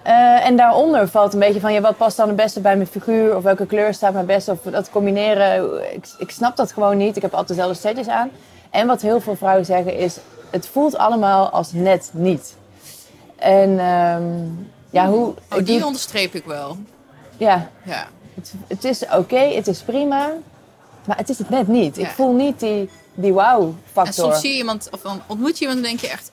Uh, en daaronder valt een beetje van, ja, wat past dan het beste bij mijn figuur? Of welke kleur staat mijn beste? Of dat combineren, ik, ik snap dat gewoon niet. Ik heb altijd dezelfde setjes aan. En wat heel veel vrouwen zeggen is, het voelt allemaal als net niet. En... Um, Ja, hoe, oh, die, die onderstreep ik wel. Ja, ja. Het, het is oké, okay, het is prima, maar het is het net niet. Ja. Ik voel niet die, die wow-factor. En soms zie je iemand, of dan ontmoet je iemand en denk je echt,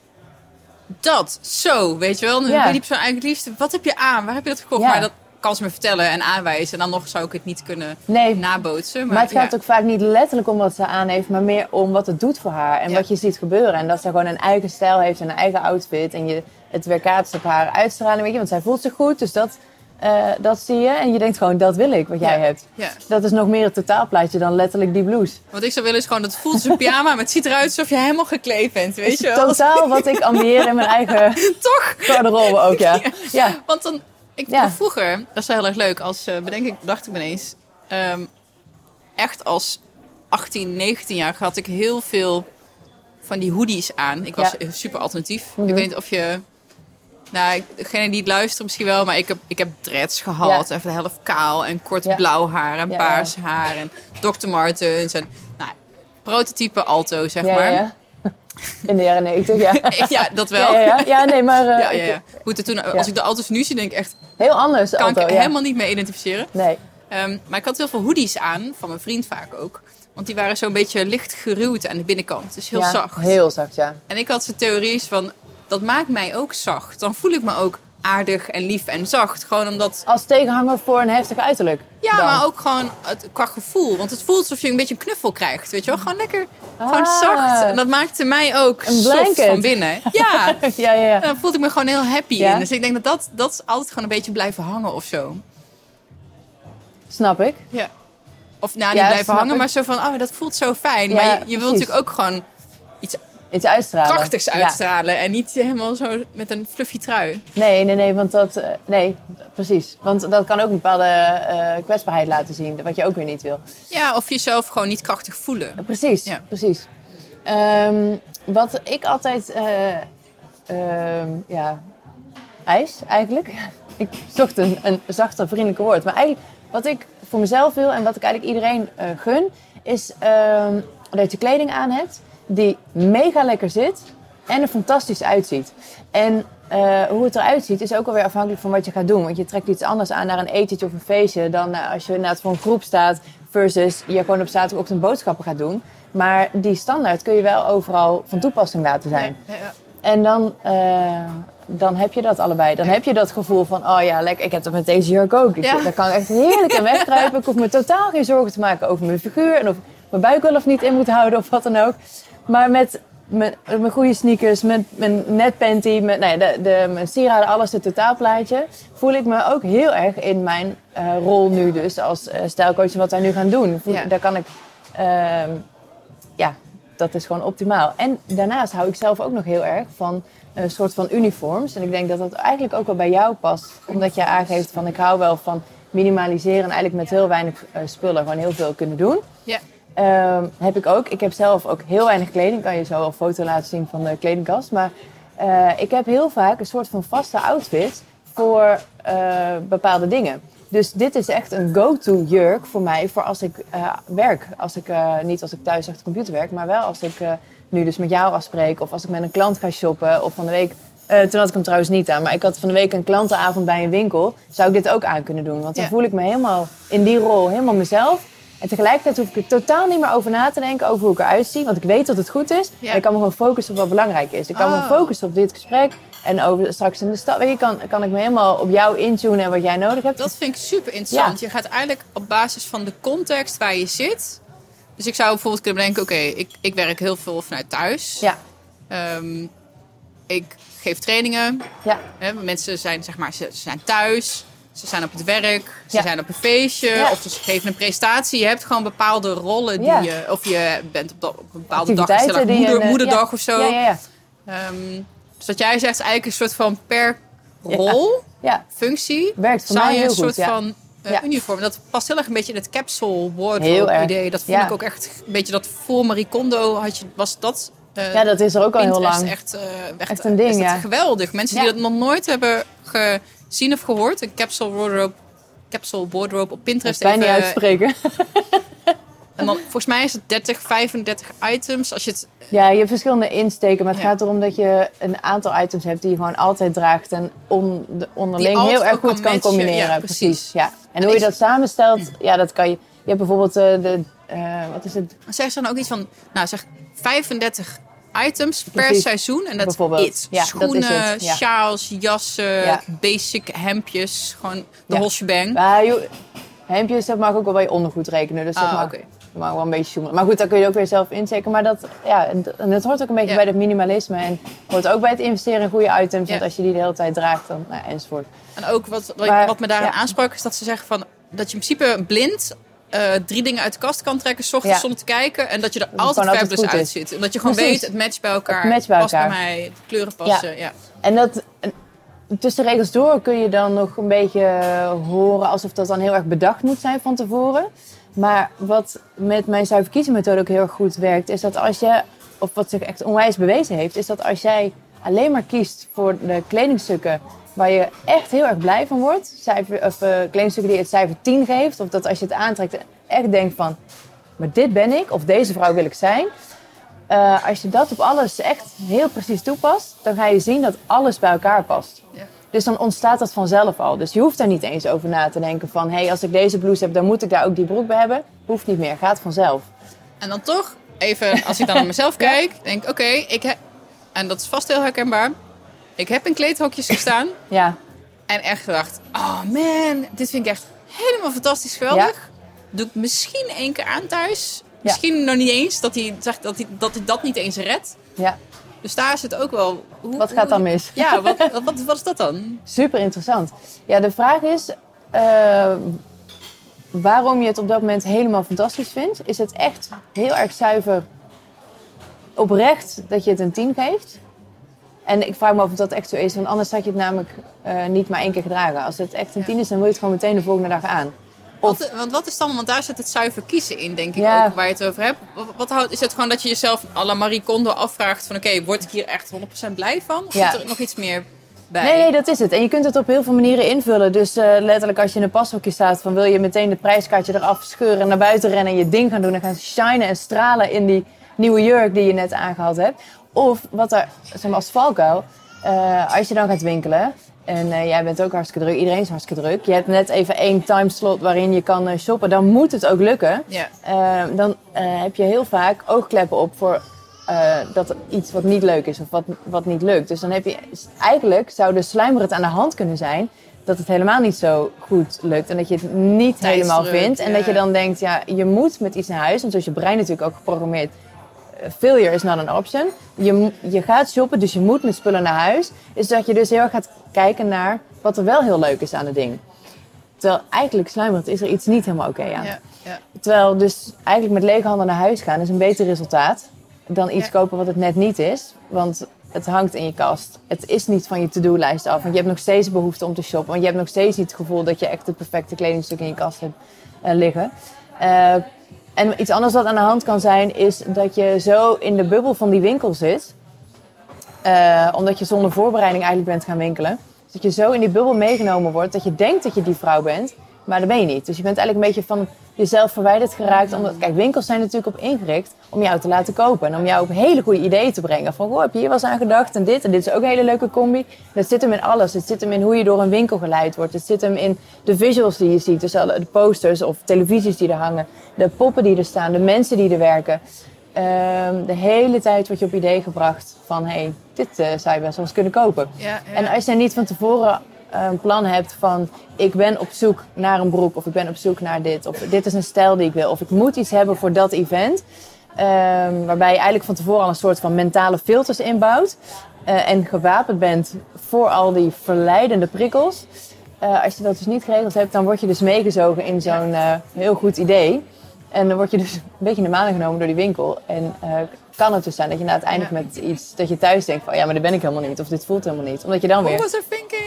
dat, zo, weet je wel. Dan ja. ben je persoon eigenlijk het liefst, wat heb je aan, waar heb je dat gekocht? Ja. Maar dat kan ze me vertellen en aanwijzen en dan nog zou ik het niet kunnen nee, nabootsen. Maar, maar het gaat ja. ook vaak niet letterlijk om wat ze aan heeft, maar meer om wat het doet voor haar en ja. wat je ziet gebeuren. En dat ze gewoon een eigen stijl heeft en een eigen outfit en je... Het weerkaatst op haar uitstraling, weet je, want zij voelt zich goed. Dus dat, uh, dat zie je. En je denkt gewoon, dat wil ik, wat jij ja, hebt. Ja. Dat is nog meer het totaalplaatje dan letterlijk die blouse. Wat ik zou willen is gewoon, dat voelt als een pyjama, maar het ziet eruit alsof je helemaal gekleed bent, weet je wel. Totaal wat ik ambieer in mijn eigen Toch? garderobe ook, ja. ja. ja. Want dan, ik ja. vroeger, dat is wel heel erg leuk, als uh, bedenk ik, dacht ik me ineens, um, echt als achttien, negentien jaar had ik heel veel van die hoodies aan. Ik was ja. super alternatief. Mm-hmm. Ik weet niet of je... Nou, degene die het luisteren misschien wel, maar ik heb, ik heb dreads gehad. Ja. En van de helft kaal en kort ja. blauw haar en ja, paars ja. haar. En dokter Martens en nou, prototype alto, zeg ja, maar. Ja. In de jaren negentig, ja. ja, dat wel. Ja, ja, ja. ja nee, maar... Uh, ja, ja, ja. Goed, toen, als ja. ik de alto's nu zie, denk ik echt... Heel anders, kan alto, ik ja. helemaal niet mee identificeren. Nee. Um, maar ik had heel veel hoodies aan, van mijn vriend vaak ook. Want die waren zo'n beetje licht geruwd aan de binnenkant. Dus heel ja, zacht. Heel zacht, ja. En ik had zo'n theorie van, dat maakt mij ook zacht. Dan voel ik me ook aardig en lief en zacht. Gewoon omdat... Als tegenhanger voor een heftig uiterlijk. Ja, dan. Maar ook gewoon het, qua gevoel. Want het voelt alsof je een beetje een knuffel krijgt. Weet je wel? Gewoon lekker, ah. gewoon zacht. En dat maakte mij ook soft van binnen. Ja. ja, ja, ja. Dan voelde ik me gewoon heel happy ja? in. Dus ik denk dat, dat dat is altijd gewoon een beetje blijven hangen of zo. Snap ik. Ja. Of nou, niet ja, blijven hangen, ik. Maar zo van, oh, dat voelt zo fijn. Ja, maar je, je wilt natuurlijk ook gewoon iets, iets uitstralen. Krachtigs uitstralen. Ja. En niet helemaal zo met een fluffy trui. Nee, nee, nee, want dat, nee, precies. Want dat kan ook een bepaalde uh, kwetsbaarheid laten zien, wat je ook weer niet wil. Ja, of jezelf gewoon niet krachtig voelen. Precies, ja. precies. Um, wat ik altijd, uh, um, ja, ijs eigenlijk. Ik zocht een, een zachter, vriendelijk woord. Maar eigenlijk, wat ik voor mezelf wil en wat ik eigenlijk iedereen uh, gun, is uh, dat je kleding aan hebt die mega lekker zit en er fantastisch uitziet. En uh, hoe het eruit ziet is ook alweer afhankelijk van wat je gaat doen. Want je trekt iets anders aan naar een etentje of een feestje dan uh, als je inderdaad voor een groep staat versus je gewoon op zaterdagochtend boodschappen gaat doen. Maar die standaard kun je wel overal van toepassing laten zijn. Ja, ja. En dan, uh, dan heb je dat allebei. Dan heb je dat gevoel van, oh ja, lekker, ik heb dat met deze jurk ook. Dus ja. Daar kan ik echt heerlijk in wegkruipen. Ik hoef me totaal geen zorgen te maken over mijn figuur. En of mijn buik wel of niet in moet houden of wat dan ook. Maar met mijn, mijn goede sneakers, met mijn netpanty, met, nee, de, de, mijn sieraden, alles, het totaalplaatje. Voel ik me ook heel erg in mijn uh, rol nu dus als uh, stijlcoach en wat wij nu gaan doen. Voel, ja. Daar kan ik... Uh, ja. Dat is gewoon optimaal. En daarnaast hou ik zelf ook nog heel erg van een soort van uniforms. En ik denk dat dat eigenlijk ook wel bij jou past. Omdat jij aangeeft van ik hou wel van minimaliseren. En eigenlijk met heel weinig uh, spullen gewoon heel veel kunnen doen. Ja. Uh, heb ik ook. Ik heb zelf ook heel weinig kleding. Kan je zo al een foto laten zien van de kledingkast. Maar uh, ik heb heel vaak een soort van vaste outfit voor uh, bepaalde dingen. Dus dit is echt een go-to jurk voor mij voor als ik uh, werk. Als ik, uh, niet als ik thuis achter de computer werk, maar wel als ik uh, nu dus met jou afspreek. Of als ik met een klant ga shoppen. Of van de week, uh, toen had ik hem trouwens niet aan. Maar ik had van de week een klantenavond bij een winkel. Zou ik dit ook aan kunnen doen. Want dan ja. voel ik me helemaal in die rol, helemaal mezelf. En tegelijkertijd hoef ik er totaal niet meer over na te denken over hoe ik eruit zie. Want ik weet dat het goed is. Ja. En ik kan me gewoon focussen op wat belangrijk is. Ik kan oh. me focussen op dit gesprek. En over straks in de stad, weet je, kan, kan ik me helemaal op jou intunen en wat jij nodig hebt. Dat vind ik super interessant. Ja. Je gaat eigenlijk op basis van de context waar je zit. Dus ik zou bijvoorbeeld kunnen bedenken, oké, okay, ik, ik werk heel veel vanuit thuis. Ja. Um, ik geef trainingen. Ja. He, mensen zijn, zeg maar, ze, ze zijn thuis. Ze zijn op het werk, ze ja. zijn op een feestje, ja. of ze geven een prestatie. Je hebt gewoon bepaalde rollen die ja. je... Of je bent op, da- op een bepaalde dag, stel, moeder, een, moederdag ja. of zo. Ja, ja, ja. Um, dus wat jij zegt, eigenlijk een soort van per rol, ja. Ja. functie... Werkt voor zou mij je heel een soort goed, ja. van uh, ja. uniform... Dat past heel erg een beetje in het capsule wardrobe-idee. Dat vond ja. ik ook echt een beetje dat voor Marie Kondo had je, was dat... Uh, ja, dat is er ook al Pinterest, heel lang. Echt, uh, echt, echt een ding, echt ja. geweldig. Mensen ja. die dat nog nooit hebben ge... zien of gehoord. Een capsule wardrobe, capsule wardrobe op Pinterest. Dat kan je niet uitspreken. En dan, volgens mij is het dertig, vijfendertig items. Als je het... Ja, je hebt verschillende insteken. Maar het ja. gaat erom dat je een aantal items hebt die je gewoon altijd draagt. En on, de, onderling die heel erg goed kan, kan combineren. Ja, precies. precies ja. En, en hoe is... je dat samenstelt, ja, dat kan je... Je hebt bijvoorbeeld uh, de... Uh, wat is het? Zeg dan ook iets van... Nou, zeg vijfendertig... items per Precies. seizoen. En dat is it. Ja, schoenen, dat is het. Ja. sjaals, jassen, ja. basic hemdjes. Gewoon de ja. whole shebang. Maar, joh, hemdjes, dat mag ook wel bij je ondergoed rekenen. Dus dat ah, mag, okay. mag wel een beetje zoemelen. Maar goed, daar kun je ook weer zelf insteken. Maar dat, ja, en dat hoort ook een beetje ja. bij het minimalisme. En hoort ook bij het investeren in goede items. Ja. Want als je die de hele tijd draagt, dan nou, enzovoort. En ook wat, wat, maar, wat me daarin ja. aansprak, is dat ze zeggen van... Dat je in principe blind... Uh, drie dingen uit de kast kan trekken, 's ochtends ja. zonder te kijken. En dat je er dat altijd fabulous uit zit. En dat je gewoon Precies. weet, het matcht bij elkaar. Het matcht bij past elkaar. Bij mij, de kleuren passen. Ja. Ja. En dat tussen regels door kun je dan nog een beetje horen... alsof dat dan heel erg bedacht moet zijn van tevoren. Maar wat met mijn zuiverkiezenmethode ook heel erg goed werkt... is dat als je, of wat zich echt onwijs bewezen heeft... is dat als jij alleen maar kiest voor de kledingstukken... waar je echt heel erg blij van wordt. Cijfer, of uh, kledingstukken die het cijfer tien geeft. Of dat als je het aantrekt echt denkt van... maar dit ben ik of deze vrouw wil ik zijn. Uh, als je dat op alles echt heel precies toepast... dan ga je zien dat alles bij elkaar past. Ja. Dus dan ontstaat dat vanzelf al. Dus je hoeft er niet eens over na te denken van... hé, hey, als ik deze blouse heb, dan moet ik daar ook die broek bij hebben. Hoeft niet meer, gaat vanzelf. En dan toch, even als ik dan naar mezelf ja. kijk... denk oké, okay, ik heb... en dat is vast heel herkenbaar... ik heb in kleedhokjes gestaan... ja. en echt gedacht... oh man, dit vind ik echt helemaal fantastisch geweldig. Ja. Doe ik misschien één keer aan thuis. Misschien ja. nog niet eens, dat hij, zegt, dat, hij, dat hij dat niet eens redt. Ja. Dus daar is het ook wel... Hoe, wat gaat dan mis? Ja, wat, wat, wat, wat is dat dan? Super interessant. Ja, de vraag is... Uh, waarom je het op dat moment helemaal fantastisch vindt. Is het echt heel erg zuiver oprecht dat je het een tien geeft? En ik vraag me af of dat echt zo is. Want anders had je het namelijk uh, niet maar één keer gedragen. Als het echt een tien ja. is, dan wil je het gewoon meteen de volgende dag aan. Of, wat, want wat is dan, want daar zit het zuiver kiezen in, denk ik ja. ook, waar je het over hebt. Wat, wat houdt, is het gewoon dat je jezelf à la Marie Kondo afvraagt van oké, okay, word ik hier echt honderd procent blij van? Of ja. zit er nog iets meer bij? Nee, nee, dat is het. En je kunt het op heel veel manieren invullen. Dus uh, letterlijk als je in een pashokje staat, van wil je meteen het prijskaartje eraf scheuren en naar buiten rennen en je ding gaan doen en gaan shinen en stralen in die nieuwe jurk die je net aangehad hebt. Of wat er, zeg maar als valkuil, uh, als je dan gaat winkelen... En uh, jij bent ook hartstikke druk. Iedereen is hartstikke druk. Je hebt net even één timeslot waarin je kan uh, shoppen. Dan moet het ook lukken. Ja. Uh, dan uh, heb je heel vaak oogkleppen op voor uh, dat iets wat niet leuk is. Of wat, wat niet lukt. Dus dan heb je... Eigenlijk zou de sluimerend aan de hand kunnen zijn... dat het helemaal niet zo goed lukt. En dat je het niet Tijdsdruk, helemaal vindt. En ja. dat je dan denkt, ja, je moet met iets naar huis. Want zo is je brein natuurlijk ook geprogrammeerd... Failure is not an option. Je, je gaat shoppen, dus je moet met spullen naar huis. Is dat je dus heel erg gaat kijken naar wat er wel heel leuk is aan het ding. Terwijl eigenlijk sluimerend is er iets niet helemaal oké okay aan. Ja, ja. Terwijl dus eigenlijk met lege handen naar huis gaan is een beter resultaat dan iets ja. kopen wat het net niet is. Want het hangt in je kast. Het is niet van je to-do-lijst af. Want je hebt nog steeds behoefte om te shoppen. Want je hebt nog steeds niet het gevoel dat je echt het perfecte kledingstuk in je kast hebt uh, liggen. Uh, En iets anders wat aan de hand kan zijn, is dat je zo in de bubbel van die winkel zit. Uh, omdat je zonder voorbereiding eigenlijk bent gaan winkelen. Dus dat je zo in die bubbel meegenomen wordt, dat je denkt dat je die vrouw bent. Maar dat ben je niet. Dus je bent eigenlijk een beetje van jezelf verwijderd geraakt. Omdat, kijk, winkels zijn er natuurlijk op ingericht om jou te laten kopen. En om jou op hele goede ideeën te brengen. Van, goh, heb je hier wel eens aan gedacht? En dit, en dit is ook een hele leuke combi. Dat zit hem in alles. Het zit hem in hoe je door een winkel geleid wordt. Het zit hem in de visuals die je ziet. Dus de posters of televisies die er hangen. De poppen die er staan. De mensen die er werken. Um, de hele tijd word je op idee gebracht van, hé, hey, dit uh, zou je best wel eens kunnen kopen. Ja, ja. En als je niet van tevoren... een plan hebt van ik ben op zoek naar een broek of ik ben op zoek naar dit of dit is een stijl die ik wil of ik moet iets hebben voor dat event. Um, waarbij je eigenlijk van tevoren al een soort van mentale filters inbouwt uh, en gewapend bent voor al die verleidende prikkels. Uh, als je dat dus niet geregeld hebt, dan word je dus meegezogen in zo'n uh, heel goed idee. En dan word je dus een beetje in de maling genomen door die winkel. En uh, kan het dus zijn dat je na het eindigt met iets dat je thuis denkt van... ja, maar daar ben ik helemaal niet. Of dit voelt helemaal niet. Omdat je dan weer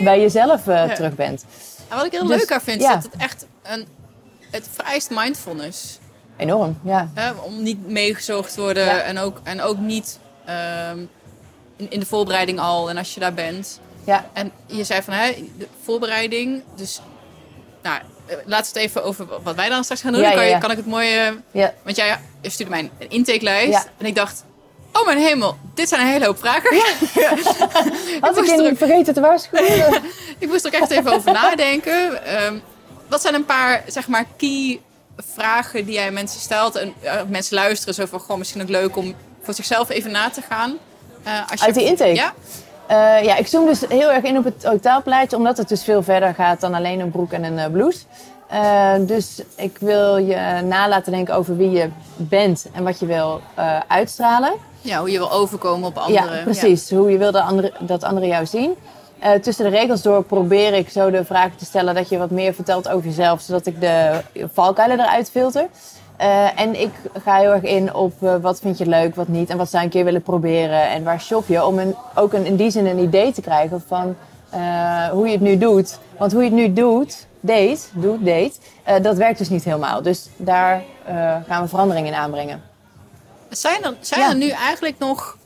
bij jezelf uh, ja. terug bent. En wat ik heel dus, leuk aan vind, ja. is dat het echt een... het vereist mindfulness. Enorm, ja. ja om niet meegezoogd te worden. Ja. En, ook, en ook niet um, in, in de voorbereiding al. En als je daar bent. Ja. En je zei van, hè, de voorbereiding. Dus, nou... Laat het even over wat wij dan straks gaan doen. Ja, ja, ja. Kan, kan ik het mooie... Ja. Want jij stuurde mij een intakelijst. Ja. En ik dacht... Oh mijn hemel, dit zijn een hele hoop vragen. Ja. Had ik, ik in, ook, vergeten te waarschuwen. Ik moest er ook echt even over nadenken. Um, wat zijn een paar, zeg maar, key vragen die jij mensen stelt? En uh, mensen luisteren zo van... Goh, misschien ook leuk om voor zichzelf even na te gaan. Uh, als je, Uit die intake? Ja. Uh, ja, ik zoom dus heel erg in op het totaalplaatje, omdat het dus veel verder gaat dan alleen een broek en een uh, blouse. Uh, dus ik wil je na laten denken over wie je bent en wat je wil uh, uitstralen. Ja, hoe je wil overkomen op anderen. Ja, precies. Ja. Hoe je wil dat anderen, dat anderen jou zien. Uh, tussen de regels door probeer ik zo de vragen te stellen dat je wat meer vertelt over jezelf, zodat ik de valkuilen eruit filter. Uh, en ik ga heel erg in op uh, wat vind je leuk, wat niet en wat zou je een keer willen proberen en waar shop je. Om een, ook een, in die zin een idee te krijgen van uh, hoe je het nu doet. Want hoe je het nu doet, deed, doet, deed, uh, dat werkt dus niet helemaal. Dus daar uh, gaan we verandering in aanbrengen. Zijn er, zijn ja. er nu eigenlijk nog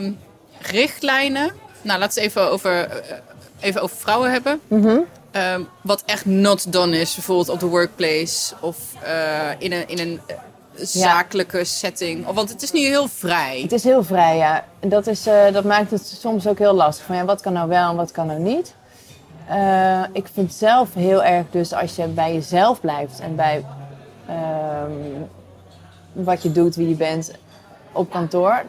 um, richtlijnen? Nou, laten we het even over, uh, even over vrouwen hebben. Mm-hmm. Um, wat echt not done is, bijvoorbeeld op de workplace of uh, in een, in een uh, zakelijke ja. setting. Of, want het is nu heel vrij. Het is heel vrij, ja. Dat, is, uh, dat maakt het soms ook heel lastig. Van, ja, wat kan nou wel en wat kan nou niet? Uh, ik vind zelf heel erg, dus als je bij jezelf blijft en bij um, wat je doet, wie je bent op kantoor.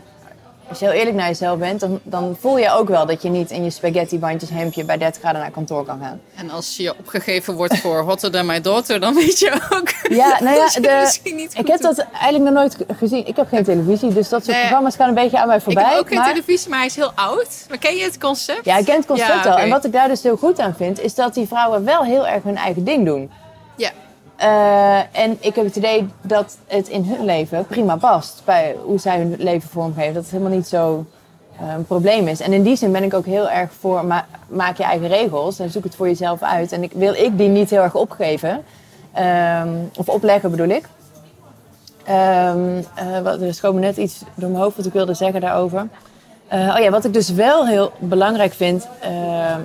Als je heel eerlijk naar jezelf bent, dan, dan voel je ook wel dat je niet in je spaghetti-bandjeshemdje bij dertig graden naar kantoor kan gaan. En als je opgegeven wordt voor hotter than my daughter, dan weet je ook. Ja, nou ja, de, ik heb doet. dat eigenlijk nog nooit gezien. Ik heb geen televisie, dus dat soort nee. programma's gaan een beetje aan mij voorbij. Ik heb ook geen maar... televisie, maar hij is heel oud. Maar ken je het concept? Ja, ik ken het concept ja, okay. al. En wat ik daar dus heel goed aan vind, is dat die vrouwen wel heel erg hun eigen ding doen. Ja. Uh, en ik heb het idee dat het in hun leven prima past. Bij hoe zij hun leven vormgeven. Dat het helemaal niet zo uh, een probleem is. En in die zin ben ik ook heel erg voor... Ma- maak je eigen regels en zoek het voor jezelf uit. En ik, wil ik die niet heel erg opgeven. Um, of opleggen bedoel ik. Um, uh, er schoot me net iets door mijn hoofd wat ik wilde zeggen daarover. Uh, oh ja, wat ik dus wel heel belangrijk vind... Uh,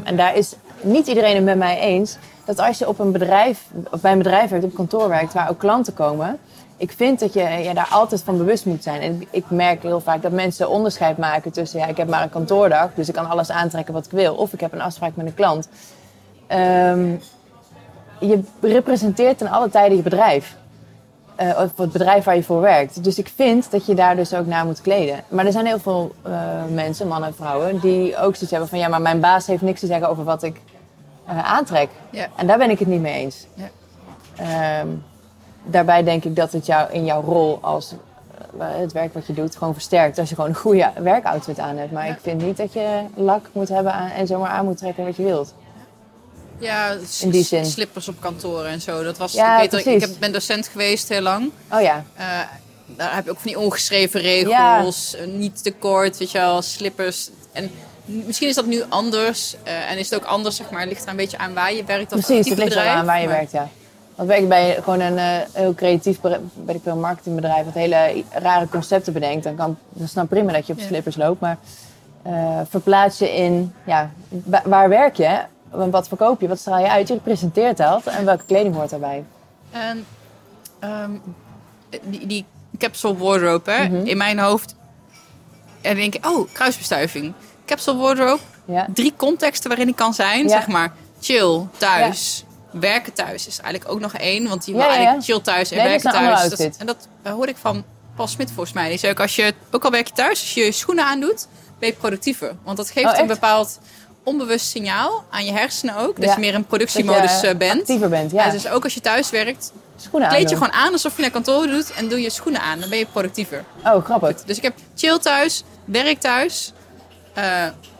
en daar is niet iedereen het met mij eens... dat als je op een bedrijf, of bij een bedrijf werkt, op kantoor werkt, waar ook klanten komen. Ik vind dat je ja, daar altijd van bewust moet zijn. En ik, ik merk heel vaak dat mensen onderscheid maken tussen, ja, ik heb maar een kantoordag, dus ik kan alles aantrekken wat ik wil. Of ik heb een afspraak met een klant. Um, je representeert ten alle tijde je bedrijf. Uh, of het bedrijf waar je voor werkt. Dus ik vind dat je daar dus ook naar moet kleden. Maar er zijn heel veel uh, mensen, mannen en vrouwen, die ook zoiets hebben van, ja, maar mijn baas heeft niks te zeggen over wat ik... Uh, aantrek. Yeah. En daar ben ik het niet mee eens. Yeah. Um, daarbij denk ik dat het jou in jouw rol als uh, het werk wat je doet gewoon versterkt. Als je gewoon een goede werkoutfit aan hebt. Maar yeah. ik vind niet dat je lak moet hebben aan, en zomaar aan moet trekken wat je wilt. Ja, s- in die zin. Slippers op kantoren en zo. Dat was ja, beter. Ik heb, ben docent geweest heel lang. Oh ja. Uh, daar heb je ook van die ongeschreven regels. Ja. Niet te kort, weet je wel. Slippers. En... Misschien is dat nu anders uh, en is het ook anders, zeg maar. Ligt er een beetje aan waar je werkt. Of Precies, het ligt bedrijf, wel aan waar je maar... werkt, ja. Want ik bij gewoon een uh, heel creatief bij een marketingbedrijf dat hele rare concepten bedenkt. Dan, kan, dan snap prima dat je op ja. slippers loopt, maar uh, verplaats je in, ja, ba- waar werk je? Wat verkoop je? Wat straal je uit? Je presenteert dat en welke kleding hoort daarbij? En um, die, die capsule wardrobe, hè? Mm-hmm. In mijn hoofd. En denk ik, oh, kruisbestuiving. Capsule wardrobe, ja. Drie contexten waarin ik kan zijn. Ja. Zeg maar chill, thuis, ja. Werken thuis is eigenlijk ook nog één. Want die ja, wil ja, eigenlijk ja. chill thuis en nee, werken thuis. Dat, en dat uh, hoor ik van Paul Smit volgens mij. Die zei ook, als je, ook al werk je thuis, als je je schoenen aandoet, ben je productiever. Want dat geeft oh, een bepaald onbewust signaal aan je hersenen ook. Dat ja. je meer in productiemodus je, uh, bent. Actiever bent, ja. En dus ook als je thuis werkt, schoenen kleed je aandoen. Gewoon aan alsof je naar kantoor doet. En doe je schoenen aan, dan ben je productiever. Oh, grappig. Goed. Dus ik heb chill thuis, werk thuis... Uh,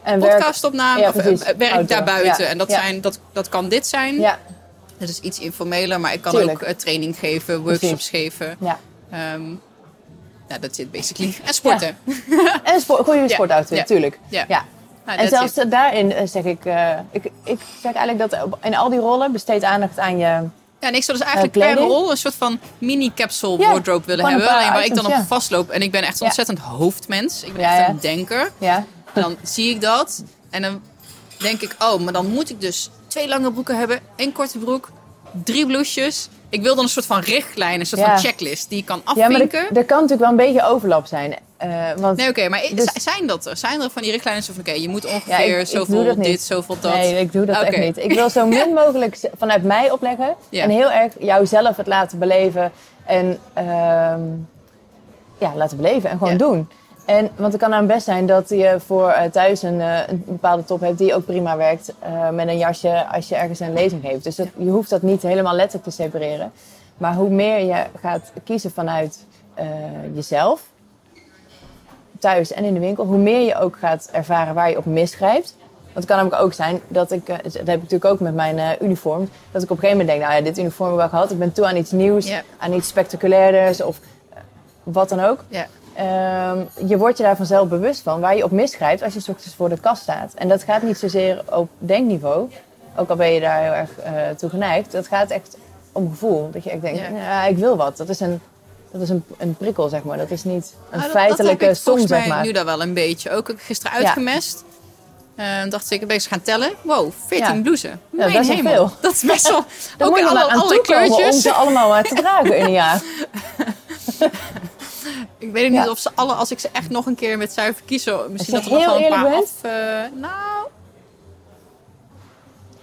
en podcastopname, werk, ja, of uh, werk outdoor, daarbuiten. Ja. En dat, ja. zijn, dat, dat kan dit zijn. Ja. Dat is iets informeler, maar ik kan Tuurlijk. ook uh, training geven, workshops Precies. geven. Ja. Um, nou, dat zit basically. En sporten. Ja. en spo- goede ja. sportoutfit, natuurlijk. Ja. Ja. Ja. En zelfs it. daarin zeg ik, uh, ik... Ik zeg eigenlijk dat in al die rollen besteed aandacht aan je... Ja, en ik zou dus eigenlijk per rol een soort van mini-capsule ja, wardrobe willen hebben. Alleen waar ik dan op ja. vastloop. En ik ben echt een ontzettend ja. hoofdmens. Ik ben ja, echt ja. een denker. Ja. En dan zie ik dat. En dan denk ik, oh, maar dan moet ik dus twee lange broeken hebben. Één korte broek. Drie blouses. Ik wil dan een soort van richtlijn. Een soort ja. van checklist die je kan afvinken. Ja, maar er, er kan natuurlijk wel een beetje overlap zijn. Uh, want nee, oké. Okay, maar dus... zijn dat er? Zijn er van die richtlijnen? Van, oké, okay, je moet ongeveer ja, ik, zoveel ik dit, zoveel dat. Nee, ik doe dat okay. echt niet. Ik wil zo min mogelijk vanuit mij opleggen. Ja. En heel erg jouzelf het laten beleven. En um, ja, laten beleven en gewoon ja. doen. En, want het kan dan best zijn dat je voor uh, thuis een, uh, een bepaalde top hebt die ook prima werkt uh, met een jasje als je ergens een lezing geeft. Dus dat, je hoeft dat niet helemaal letterlijk te separeren. Maar hoe meer je gaat kiezen vanuit uh, jezelf, thuis en in de winkel, hoe meer je ook gaat ervaren waar je op misgrijpt. Want het kan namelijk ook zijn dat ik, uh, dat heb ik natuurlijk ook met mijn uh, uniform, dat ik op een gegeven moment denk, nou ja, dit uniform heb ik wel gehad. Ik ben toe aan iets nieuws, yeah. aan iets spectaculairders of uh, wat dan ook. Yeah. Um, je wordt je daar vanzelf bewust van waar je op misgrijpt als je 's ochtends voor de kast staat. En dat gaat niet zozeer op denkniveau, ook al ben je daar heel erg uh, toe geneigd. Dat gaat echt om gevoel. Dat je echt denkt, ja. uh, ik wil wat. Dat is, een, dat is een, een prikkel, zeg maar. Dat is niet een ah, feitelijke som, zeg maar. Dat heb ik volgens mij nu daar wel een beetje. Ook gisteren uitgemest. Ja. Uh, dacht ik, ben ik gaan tellen. Wow, veertien ja. blouses. Ja, dat is hemel. Veel. Dat is best wel... Daar moet je alle, aan alle kleurtjes. Om ze allemaal maar te dragen in een jaar. Ik weet niet ja. of ze alle, als ik ze echt nog een keer met zuiver kiezen, misschien dat er nog wel een paar bent? af... Uh, nou,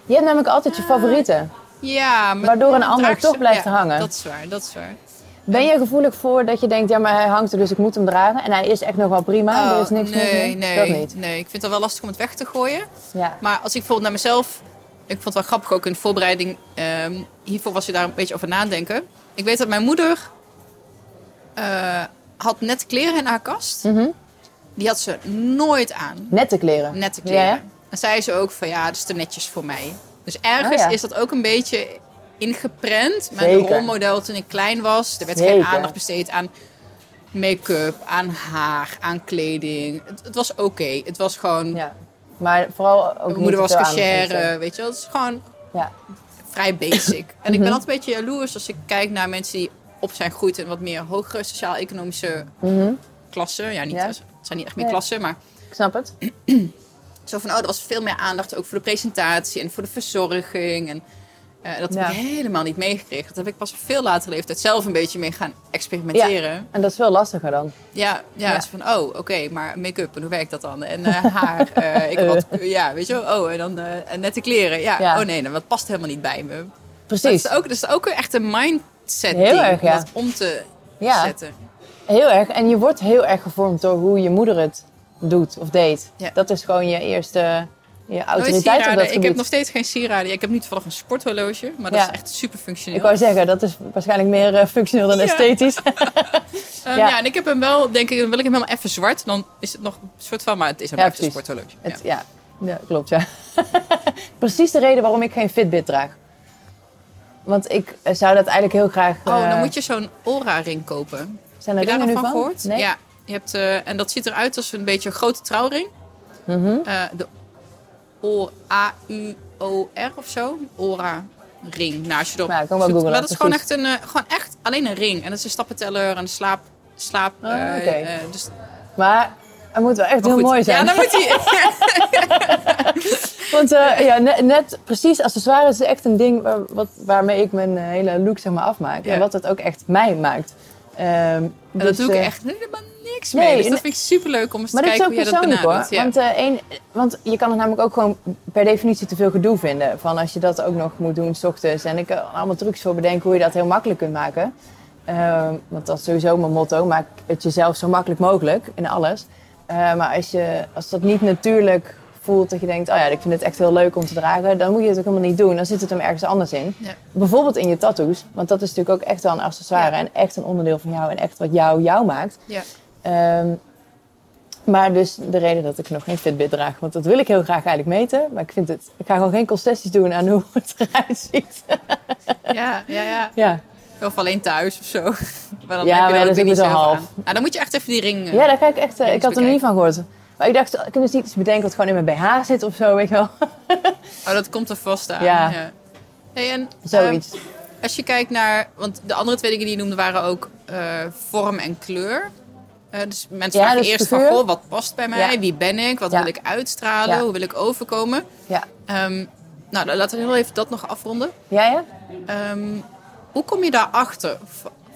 Je hebt namelijk altijd je favorieten. Ja, maar waardoor een ander toch blijft ja, hangen. Dat is waar, dat is waar. Ben je gevoelig voor dat je denkt, ja, maar hij hangt er, dus ik moet hem dragen. En hij is echt nog wel prima, oh, er is niks nee, mis nee, dat niet. Nee, ik vind het wel lastig om het weg te gooien. Ja. Maar als ik bijvoorbeeld naar mezelf... Ik vond het wel grappig, ook in de voorbereiding. Um, hiervoor was je daar een beetje over nadenken. Ik weet dat mijn moeder... Uh, had net kleren in haar kast. Mm-hmm. Die had ze nooit aan. Nette kleren? Nette kleren. Ja, ja. En zei ze ook van, ja, dat is te netjes voor mij. Dus ergens oh, ja. is dat ook een beetje... ingeprent. Mijn Zeker. rolmodel toen ik klein was. Er werd Zeker. geen aandacht besteed aan make-up, aan haar, aan kleding. Het, het was oké. Okay. Het was gewoon... Ja. Maar vooral ook mijn moeder was cachère, weet je wel. Het is gewoon ja. vrij basic. En ik ben altijd een beetje jaloers als ik kijk naar mensen die op zijn gegroeid in wat meer hogere sociaal-economische mm-hmm. klassen. Ja, niet, ja. het zijn niet echt meer nee. klassen, maar... Ik snap het. Zo van, oh, er was veel meer aandacht ook voor de presentatie en voor de verzorging en... Uh, dat heb ja. ik helemaal niet meegekregen. Dat heb ik pas op veel latere leeftijd zelf een beetje mee gaan experimenteren. Ja, en dat is veel lastiger dan. Ja, ja, ja. Dus van, oh, oké, okay, maar make-up, en hoe werkt dat dan? En uh, haar, uh, ik wat, ja, weet je wel, oh, en dan uh, nette kleren. Ja, ja, oh nee, nou, dat past helemaal niet bij me. Precies. Dat is ook, dat is ook echt een mindset heel ding erg, ja. om dat om te ja. zetten. Heel erg, en je wordt heel erg gevormd door hoe je moeder het doet of deed. Ja. Dat is gewoon je eerste... Ja, autoriteit op dat gebied. Ik heb nog steeds geen sieraden. Ik heb nu toevallig een sporthorloge, maar dat ja. is echt super functioneel. Ik wou zeggen, dat is waarschijnlijk meer uh, functioneel dan ja. esthetisch. um, ja. ja, en ik heb hem wel, denk ik, dan wil ik hem helemaal even zwart. Dan is het nog een soort van, maar het is een ja, echt een sporthorloge. Ja. Het, ja. ja, klopt, ja. Precies de reden waarom ik geen Fitbit draag. Want ik zou dat eigenlijk heel graag... Uh... Oh, dan moet je zo'n Aura-ring kopen. Zijn er heb je daar nog van gehoord? Nee? Ja, je hebt, uh, en dat ziet eruit als een beetje een grote trouwring. Mm-hmm. Uh, de O-A-U-O-R of zo. Aura-ring. Nou, als je erop ja, zoekt. Googlen, maar dat is gewoon echt, een, uh, gewoon echt alleen een ring. En dat is een stappenteller en slaap... slaap oh, uh, okay. uh, dus... Maar hij moet wel echt maar heel goed. mooi zijn. Ja, dan moet hij... Want uh, ja, net, net precies accessoires is echt een ding waar, wat, waarmee ik mijn hele look zeg maar afmaak. Ja. En wat het ook echt mij maakt. Um, en dus, dat doe ik uh, echt helemaal niks mee. Nee, dus dat vind ik superleuk om eens te kijken hoe je dat benadert. Maar dat is ook persoonlijk hoor. Ja. Want, uh, een, want je kan het namelijk ook gewoon per definitie te veel gedoe vinden. Van als je dat ook nog moet doen 's ochtends. En ik kan uh, allemaal trucs voor bedenken hoe je dat heel makkelijk kunt maken. Uh, want dat is sowieso mijn motto. Maak het jezelf zo makkelijk mogelijk in alles. Uh, maar als, je, als dat niet natuurlijk voelt dat je denkt... oh ja, ik vind het echt heel leuk om te dragen. Dan moet je het ook helemaal niet doen. Dan zit het hem ergens anders in. Ja. Bijvoorbeeld in je tattoos. Want dat is natuurlijk ook echt wel een accessoire. Ja. En echt een onderdeel van jou. En echt wat jou jou maakt. Ja. Um, maar dus de reden dat ik nog geen Fitbit draag. Want dat wil ik heel graag eigenlijk meten. Maar ik vind het... Ik ga gewoon geen concessies doen aan hoe het eruit ziet. Ja, ja, ja. ja. Of alleen thuis of zo. Maar dan ja, heb je maar dat is niet zo half. Ah, dan moet je echt even die ring... Ja, daar ga ik echt... Ik had er niet van gehoord. Maar ik dacht, ik kan dus niet iets bedenken wat gewoon in mijn B H zit of zo, weet je wel. Oh, dat komt er vast aan. Ja. ja. Hey, en, Zoiets. Uh, als je kijkt naar... Want de andere twee dingen die je noemde waren ook uh, vorm en kleur. Uh, dus mensen ja, vragen dus eerst figuur. van, goh, wat past bij mij? Ja. Wie ben ik? Wat ja. wil ik uitstralen? Ja. Hoe wil ik overkomen? Ja. Um, nou, laten we heel even dat nog afronden. Ja, ja. Um, hoe kom je daarachter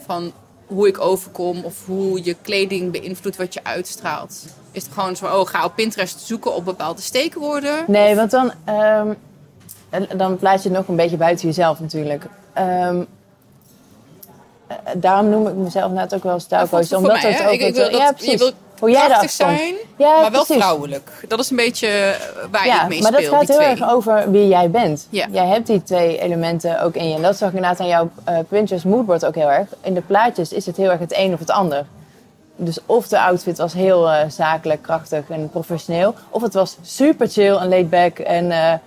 van hoe ik overkom? Of hoe je kleding beïnvloedt wat je uitstraalt? Is het gewoon zo, oh, ga op Pinterest zoeken op bepaalde steekwoorden? Nee, of? want dan, um, dan plaats je het nog een beetje buiten jezelf natuurlijk. Um, daarom noem ik mezelf net ook wel stijlcoach. Omdat mij, het ook... Ik, ik wil dat, ja, precies. Je wil hoe jij krachtig zijn, ja, maar wel precies. vrouwelijk. Dat is een beetje waar ja, je het mee speelt. Maar dat gaat heel twee. erg over wie jij bent. Ja. Jij hebt die twee elementen ook in je. En dat zag ik inderdaad aan jouw uh, Pinterest moodboard ook heel erg. In de plaatjes is het heel erg het een of het ander. Dus of de outfit was heel uh, zakelijk, krachtig en professioneel. Of het was super chill en laid back. En, uh, en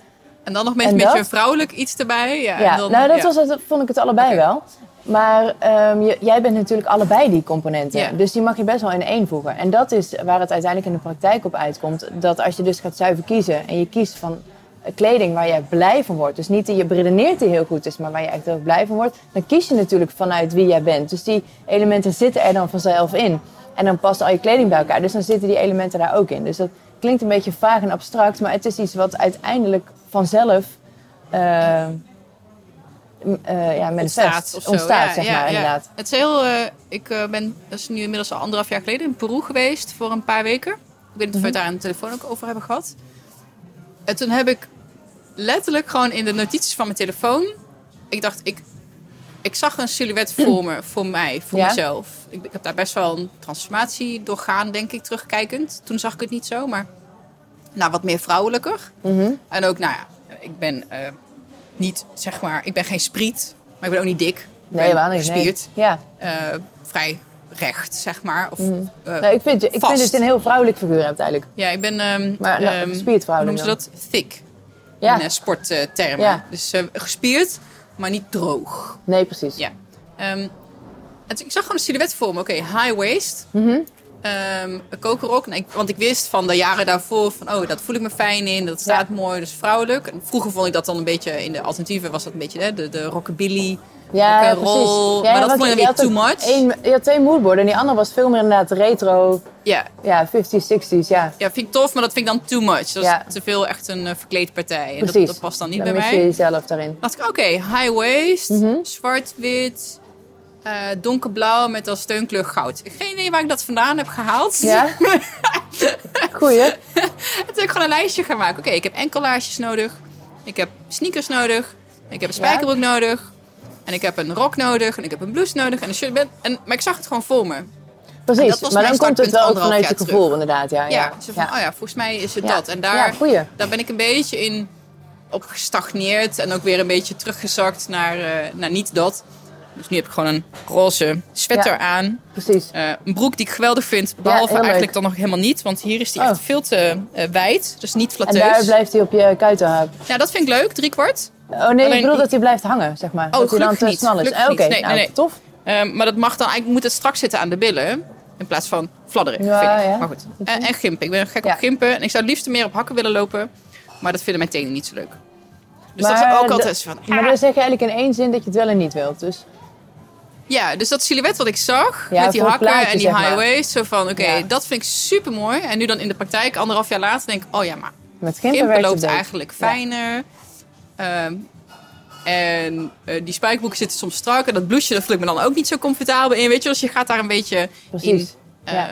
dan nog met een beetje vrouwelijk iets erbij. Ja, ja. En dan, nou dat, ja. was, dat vond ik het allebei okay. wel. Maar um, je, jij bent natuurlijk allebei die componenten. Yeah. Dus die mag je best wel in één voegen. En dat is waar het uiteindelijk in de praktijk op uitkomt. Dat als je dus gaat zuiver kiezen en je kiest van kleding waar jij blij van wordt. Dus niet die je beredeneert die heel goed is, maar waar je echt heel blij van wordt. Dan kies je natuurlijk vanuit wie jij bent. Dus die elementen zitten er dan vanzelf in. En dan past al je kleding bij elkaar. Dus dan zitten die elementen daar ook in. Dus dat klinkt een beetje vaag en abstract. Maar het is iets wat uiteindelijk vanzelf... Uh, Uh, ja, ontstaat, of zo. ontstaat ja, zeg ja, maar, ja. inderdaad. Het is heel, uh, ik uh, ben dus nu inmiddels al anderhalf jaar geleden in Peru geweest voor een paar weken. Ik weet niet of we het daar aan de telefoon ook over hebben gehad. En toen heb ik letterlijk gewoon in de notities van mijn telefoon. Ik dacht, ik, ik zag een silhouet voor me, voor mij, voor ja. mezelf. Ik, ik heb daar best wel een transformatie doorgaan, denk ik, terugkijkend. Toen zag ik het niet zo, maar nou, wat meer vrouwelijker. Mm-hmm. En ook, nou ja, ik ben uh, niet, zeg maar, ik ben geen spriet, maar ik ben ook niet dik. Ik nee, ben gespierd. Nee. Ja. Uh, vrij recht, zeg maar. Of, mm. uh, nou, ik vind, ik vind dus een heel vrouwelijk figuur hebt eigenlijk. Ja, ik ben... Um, maar nou, gespierd vrouwelijk. Hoe noemen ze dat? Thick. Ja. In uh, sporttermen. Uh, ja. Dus uh, gespierd, maar niet droog. Nee, precies. Ja. Um, het, ik zag gewoon een silhouet voor me. Oké, okay, high waist. Mm-hmm. Um, een kokerrok. Nee, want ik wist van de jaren daarvoor van, oh, dat voel ik me fijn in. Dat staat ja. mooi, dus vrouwelijk. En vroeger vond ik dat dan een beetje, in de alternatieve was dat een beetje hè, de, de rockabilly. Ja, ja, precies. Ja, maar dat vond je weer too much. Een, je had twee moodboarden en die andere was veel meer inderdaad retro. Ja. Ja, fifties, sixties, ja. Ja, vind ik tof, maar dat vind ik dan too much. Dat ja. is te veel echt een uh, verkleedpartij. En dat, dat past dan niet dan bij mij. Dan mis je jezelf daarin. Dacht ik, oké, okay, high waist, mm-hmm. zwart-wit, uh, donkerblauw met als steunkleur goud. Geen idee waar ik dat vandaan heb gehaald. Ja? Goeie. En toen heb ik gewoon een lijstje gaan maken. Oké, okay, ik heb enkelaarsjes nodig. Ik heb sneakers nodig. Ik heb een spijkerbroek ja. nodig. En ik heb een rok nodig. En ik heb een blouse nodig. En een shirt. En, maar ik zag het gewoon voor me. Precies. Maar dan komt het wel ook vanuit je gevoel terug. Inderdaad. Ja, ja, ja. Zo van, ja. oh ja, volgens mij is het ja. dat. En daar, ja, daar ben ik een beetje in op gestagneerd. En ook weer een beetje teruggezakt naar, uh, naar niet dat. Dus nu heb ik gewoon een roze sweater ja. aan. Precies. Uh, een broek die ik geweldig vind. Behalve ja, eigenlijk dan nog helemaal niet. Want hier is die oh. echt veel te uh, wijd. Dus niet flatteus. En daar blijft hij op je kuiten hangen. Ja, dat vind ik leuk. Drie kwart. Oh nee, alleen, ik bedoel dat hij blijft hangen, zeg maar. Oh, dat hij dan te snel is. Eh, Oké, okay. nee, nou, nee, nee. Tof. Um, maar dat mag dan eigenlijk, moet het strak zitten aan de billen. In plaats van fladderig, ja, vind ik. Ja. Maar goed. En, en gimpen. Ik ben gek ja. op gimpen. En ik zou het liefst meer op hakken willen lopen. Maar dat vinden mijn tenen niet zo leuk. Dus maar, dat is ook altijd d- van... Ah. Maar dan zeg je eigenlijk in één zin dat je het wel en niet wilt, dus... Ja, dus dat silhouet wat ik zag, ja, met die hakken plaatje, en die high waist. Zo van, oké, okay, ja. dat vind ik super mooi. En nu dan in de praktijk, anderhalf jaar later, denk ik... Oh ja, maar met gimpen, gimpen loopt eigenlijk fijner... Ja. Um, en uh, die spijkerbroeken zitten soms strak. En dat blouseje, dat voel ik me dan ook niet zo comfortabel in. Weet je, dus je gaat daar een beetje Precies. in. Uh, ja.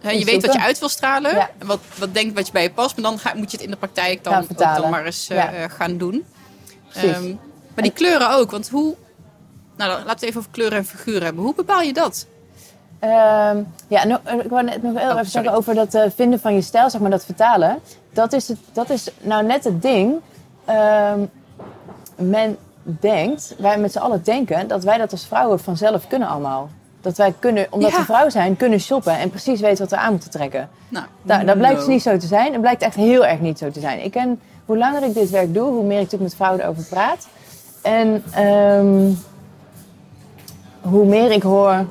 he, je weet wat je uit wil stralen. Ja. En wat, wat denkt wat je bij je past. Maar dan ga, moet je het in de praktijk dan, ook dan maar eens uh, ja. uh, gaan doen. Um, maar die kleuren ook. Want hoe... Nou, dan, laten we even over kleuren en figuren hebben. Hoe bepaal je dat? Um, ja, no, ik wou net nog heel oh, even zeggen over dat uh, vinden van je stijl. Zeg maar, dat vertalen. Dat is, het, dat is nou net het ding... Um, men denkt, wij met z'n allen denken... dat wij dat als vrouwen vanzelf kunnen allemaal. Dat wij kunnen, omdat ja. we vrouw zijn, kunnen shoppen... en precies weten wat we aan moeten trekken. Nou, nou dat blijkt dus niet zo te zijn. Dat blijkt echt heel erg niet zo te zijn. Ik ken, hoe langer ik dit werk doe, hoe meer ik natuurlijk met vrouwen erover praat. En um, hoe meer ik hoor...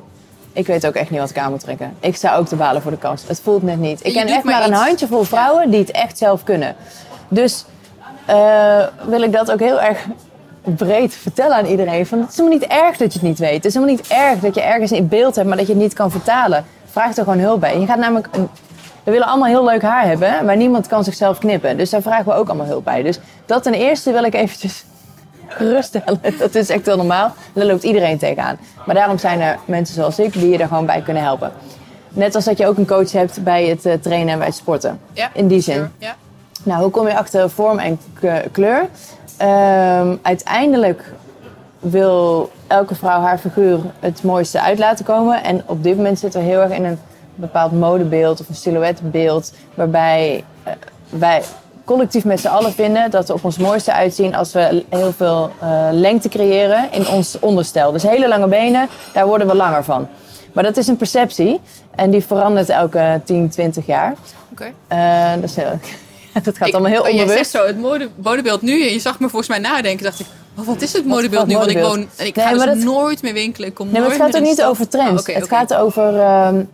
Ik weet ook echt niet wat ik aan moet trekken. Ik sta ook te balen voor de kast. Het voelt net niet. Ik ken echt maar, maar een handjevol vrouwen ja. die het echt zelf kunnen. Dus... Uh, wil ik dat ook heel erg breed vertellen aan iedereen. Van, het is helemaal niet erg dat je het niet weet. Het is helemaal niet erg dat je ergens in beeld hebt... maar dat je het niet kan vertalen. Vraag er gewoon hulp bij. Je gaat namelijk een... We willen allemaal heel leuk haar hebben... maar niemand kan zichzelf knippen. Dus daar vragen we ook allemaal hulp bij. Dus dat ten eerste wil ik eventjes geruststellen. Dat is echt wel normaal. Daar loopt iedereen tegenaan. Maar daarom zijn er mensen zoals ik... die je er gewoon bij kunnen helpen. Net als dat je ook een coach hebt bij het trainen en bij het sporten. Ja, in die zin. Sure, yeah. Nou, hoe kom je achter vorm en kleur? Um, uiteindelijk wil elke vrouw haar figuur het mooiste uit laten komen. En op dit moment zitten we heel erg in een bepaald modebeeld of een silhouetbeeld. Waarbij uh, wij collectief met z'n allen vinden dat we op ons mooiste uitzien als we heel veel uh, lengte creëren in ons onderstel. Dus hele lange benen, daar worden we langer van. Maar dat is een perceptie en die verandert elke tien, twintig jaar. Oké. Okay. Uh, dat is heel Dat gaat ik, allemaal heel onbewust. Je zegt zo, het mode, modebeeld nu. Je zag me volgens mij nadenken. Dacht ik, oh, wat is het modebeeld nu? Want ik woon en ik nee, ga dus dat, nooit meer winkelen. Ik kom nee, nooit maar het gaat ook niet over trends. Oh, okay, het okay. gaat over um,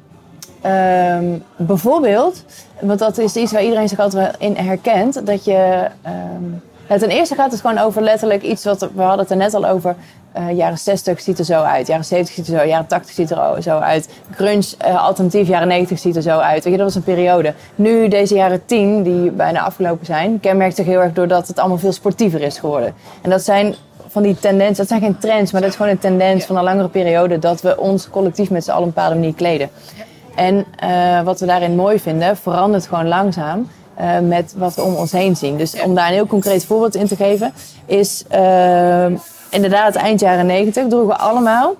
um, bijvoorbeeld, want dat is iets waar iedereen zich altijd wel in herkent. Dat je, um, nou, ten eerste gaat het gewoon over letterlijk iets wat, we hadden het er net al over. Uh, jaren zestig ziet er zo uit, jaren zeventig ziet er zo, jaren tachtig ziet er zo uit. Grunge, uh, alternatief, jaren negentig ziet er zo uit. Weet je, dat was een periode. Nu, deze jaren tien, die bijna afgelopen zijn, kenmerkt zich heel erg doordat het allemaal veel sportiever is geworden. En dat zijn van die tendensen, dat zijn geen trends, maar dat is gewoon een tendens ja. van een langere periode dat we ons collectief met z'n allen op een bepaalde manier kleden. Ja. En uh, wat we daarin mooi vinden, verandert gewoon langzaam. Uh, met wat we om ons heen zien. Dus om daar een heel concreet voorbeeld in te geven, is uh, inderdaad eind jaren negentig droegen we allemaal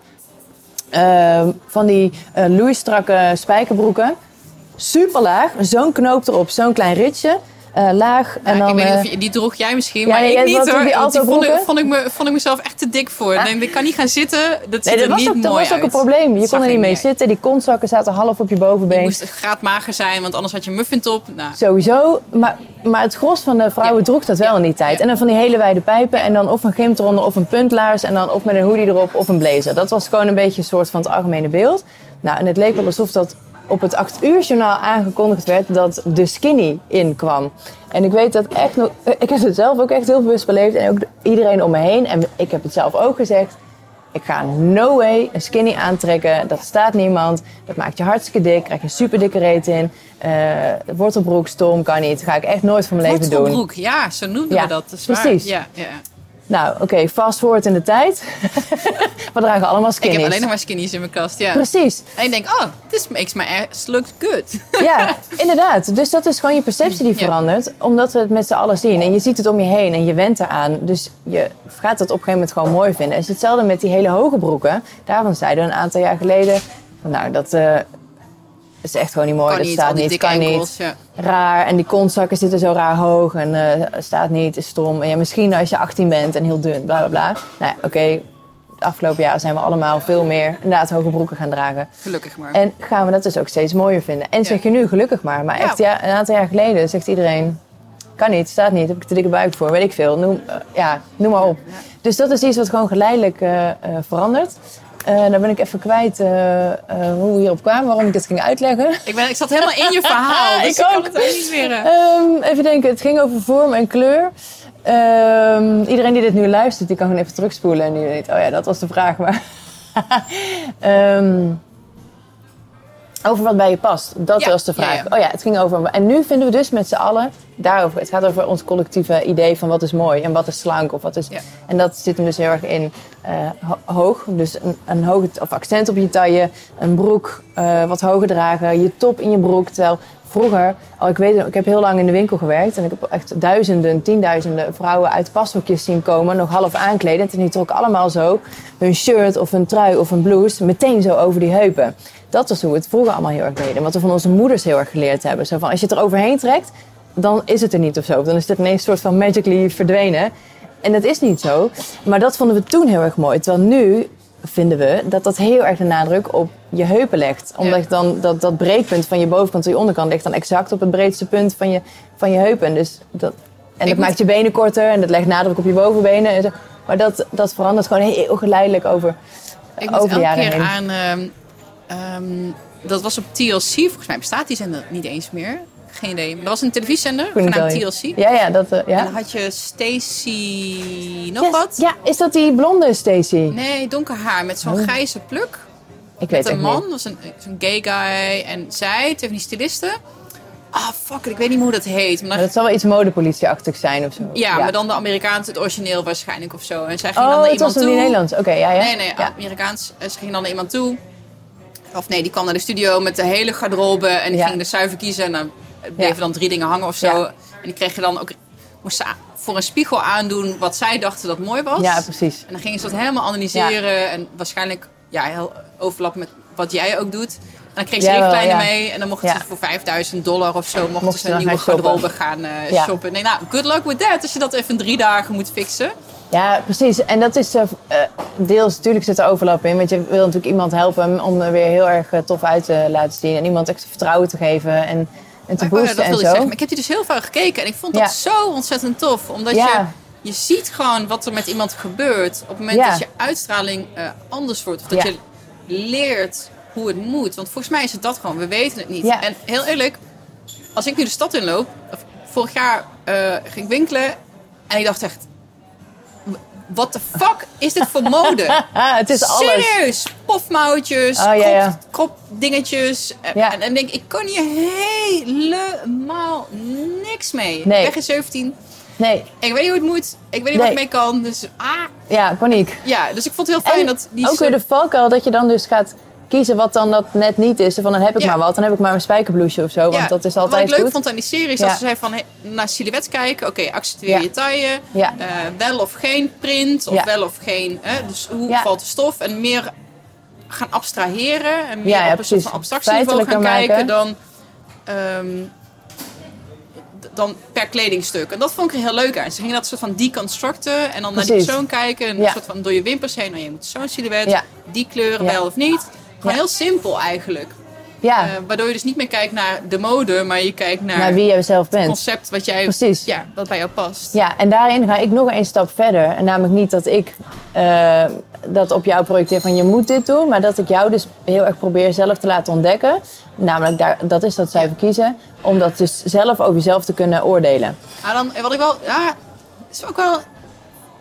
uh, van die uh, loeistrakke spijkerbroeken. Super laag, zo'n knoop erop, zo'n klein ritje. Uh, laag. En ja, dan, ik weet niet of je, die droeg jij misschien, ja, maar nee, ik niet hoor. Die, die vond, ik, vond, ik me, vond ik mezelf echt te dik voor. Ah. Nee, ik kan niet gaan zitten, dat ziet nee, er dat niet ook, mooi dat was ook uit. Een probleem. Je kon er niet mee uit. Zitten, die kontzakken zaten half op je bovenbeen. Je moest graadmager zijn, want anders had je een muffintop. Nou. Sowieso, maar, maar het gros van de vrouwen ja. droeg dat wel ja. in die tijd. Ja. En dan van die hele wijde pijpen en dan of een gimp eronder of een puntlaars. En dan of met een hoodie erop of een blazer. Dat was gewoon een beetje een soort van het algemene beeld. Nou, en het leek wel alsof dat op het acht uur journaal aangekondigd werd dat de skinny inkwam. En ik weet dat echt nog... Ik heb het zelf ook echt heel bewust beleefd. En ook iedereen om me heen. En ik heb het zelf ook gezegd. Ik ga no way een skinny aantrekken. Dat staat niemand. Dat maakt je hartstikke dik. Krijg je een super dikke reet in. Uh, wortelbroek, stom, kan niet. Dat ga ik echt nooit van mijn leven doen. Wortelbroek, ja. Zo noemden ja, we dat. dat precies. Ja, ja. Nou, oké, okay, fast forward in de tijd. We dragen allemaal skinnies. Ik heb alleen nog maar skinnies in mijn kast, ja. Precies. En je denkt, oh, this makes my ass look good. Ja, inderdaad. Dus dat is gewoon je perceptie die verandert. Ja. Omdat we het met z'n allen zien. En je ziet het om je heen en je went eraan. Dus je gaat dat op een gegeven moment gewoon mooi vinden. En het is hetzelfde met die hele hoge broeken. Daarvan zeiden we een aantal jaar geleden... Nou, dat... Uh, Dat is echt gewoon niet mooi, kan dat niet, staat niet, kan enkels, niet. Ja. Raar, en die kontzakken zitten zo raar hoog en uh, staat niet, is stom. En ja, misschien als je achttien bent en heel dun, bla bla bla. Nou ja, oké, okay. De afgelopen jaren zijn we allemaal veel meer inderdaad hoge broeken gaan dragen. Gelukkig maar. En gaan we dat dus ook steeds mooier vinden. En ja. zeg je nu gelukkig maar, maar echt ja. Ja, een aantal jaar geleden zegt iedereen... Kan niet, staat niet, heb ik te dikke buik voor, weet ik veel. Noem, uh, ja, noem maar op. Ja. Dus dat is iets wat gewoon geleidelijk uh, uh, verandert. Uh, dan ben ik even kwijt uh, uh, hoe we hierop kwamen, waarom ik het ging uitleggen. Ik, ben, ik zat helemaal in je verhaal, dus ik, ik kan het ook niet meer. Um, even denken, het ging over vorm en kleur. Um, iedereen die dit nu luistert, die kan gewoon even terugspoelen. En die denkt, oh ja, dat was de vraag. Maar um, over wat bij je past, dat ja, was de vraag. Ja, ja. Oh ja, het ging over... En nu vinden we dus met z'n allen daarover. Het gaat over ons collectieve idee van wat is mooi en wat is slank. Of wat is, ja. En dat zit hem dus heel erg in uh, ho- hoog. Dus een, een hoog of accent op je taille, een broek uh, wat hoger dragen, je top in je broek. Terwijl vroeger, al ik weet, ik heb heel lang in de winkel gewerkt. En ik heb echt duizenden, tienduizenden vrouwen uit pashokjes zien komen. Nog half aankleden. En toen die trokken allemaal zo hun shirt of hun trui of hun blouse meteen zo over die heupen. Dat was hoe we het vroeger allemaal heel erg deden. Wat we van onze moeders heel erg geleerd hebben. Zo van, als je het er overheen trekt, dan is het er niet of zo. Dan is het ineens een soort van magically verdwenen. En dat is niet zo. Maar dat vonden we toen heel erg mooi. Terwijl nu vinden we dat dat heel erg de nadruk op je heupen legt. Omdat ja. dan dat, dat breekpunt van je bovenkant en je onderkant ligt dan exact op het breedste punt van je, van je heupen. Dus dat, en dat moet... maakt je benen korter en dat legt nadruk op je bovenbenen. En zo. Maar dat, dat verandert gewoon heel geleidelijk over, Ik over de jaren heen. Ik moet elke keer aan... Uh... Um, dat was op T L C. Volgens mij bestaat die zender niet eens meer. Geen idee. Maar er was een televisiezender genaamd T L C. Ja, ja, dat, uh, ja. En dan had je Stacey... Nog yes. wat? Ja, is dat die blonde Stacey? Nee, donker haar met zo'n oh. grijze pluk. Ik met weet een man, dat was een, zo'n gay guy. En zij, tegen die stylisten. Ah, fuck it, ik weet niet meer hoe dat heet. Maar, maar dat zal wel iets modepolitieachtig zijn of zo. Ja, ja, maar dan de Amerikaanse, het origineel waarschijnlijk of zo. En zij ging oh, dan naar iemand toe. Oh, het was in Nederlands. Oké, okay, ja, ja. Nee, nee, ja. Amerikaans. En ze ging dan naar iemand toe. Of nee, die kwam naar de studio met de hele garderobe en die ja. ging er zuiver kiezen. En dan bleven ja. dan drie dingen hangen of zo. Ja. En die kreeg je dan ook, moest ze voor een spiegel aandoen wat zij dachten dat mooi was. Ja, precies. En dan gingen ze dat helemaal analyseren. Ja. En waarschijnlijk ja, heel overlappen met wat jij ook doet. En dan kreeg ze ja, richtlijnen ja. mee. En dan mochten ja. ze voor vijfduizend dollar of zo mochten mocht ze een nieuwe garderobe shoppen. gaan uh, ja. shoppen. Nee, nou, good luck with that als je dat even in drie dagen moet fixen. Ja, precies. En dat is uh, deels, natuurlijk zit er overlap in. Want je wil natuurlijk iemand helpen om er weer heel erg uh, tof uit te laten zien. En iemand echt vertrouwen te geven en, en te boosten oh, ja, en zo. Zeggen. Maar ik heb die dus heel vaak gekeken. En ik vond dat ja. zo ontzettend tof. Omdat ja. je, je ziet gewoon wat er met iemand gebeurt. Op het moment ja. dat je uitstraling uh, anders wordt. Of dat ja. je leert hoe het moet. Want volgens mij is het dat gewoon. We weten het niet. Ja. En heel eerlijk, als ik nu de stad inloop. Vorig jaar uh, ging ik winkelen. En ik dacht echt... What the fuck is dit voor mode? Het is alles. Serieus. Pofmouwtjes, oh, ja, ja. kropdingetjes. Ja. En dan denk ik, ik kan hier helemaal niks mee. Nee. Ik ben geen zeventien. Nee. En ik weet niet hoe het moet. Ik weet niet nee. wat ik mee kan. Dus, ah. Ja, paniek. Ja, dus ik vond het heel fijn en dat... die ook weer de valkuil dat je dan dus gaat kiezen wat dan dat net niet is. Van dan heb ik ja. maar wat, dan heb ik maar een spijkerbloesje of zo. Want ja. dat is altijd goed. Wat ik leuk vond aan die serie is ja. dat ze zei van he, naar silhouet kijken. Oké, okay, accepteer ja. je taille. Ja. Uh, wel of geen print of ja. wel of geen. Hè, dus hoe ja. valt de stof en meer gaan abstraheren en meer ja, ja, op een soort van abstractieniveau gaan kijken dan. Um, dan per kledingstuk. En dat vond ik er heel leuk aan. Ze gingen dat soort van deconstructen en dan precies. naar die persoon kijken. En een ja. soort van door je wimpers heen. Nou, je moet zo'n silhouet, ja. die kleuren ja. wel of niet. Gewoon ja. heel simpel eigenlijk. Ja. Uh, waardoor je dus niet meer kijkt naar de mode, maar je kijkt naar, naar wie jij zelf bent. Het concept wat jij, precies. Ja, wat bij jou past. Ja, en daarin ga ik nog een stap verder. En namelijk niet dat ik uh, dat op jou projecteer van je moet dit doen, maar dat ik jou dus heel erg probeer zelf te laten ontdekken. Namelijk, daar, dat is dat zij verkiezen. Om dat dus zelf over jezelf te kunnen oordelen. Ja, dan, wat ik wel, ja, is ook wel...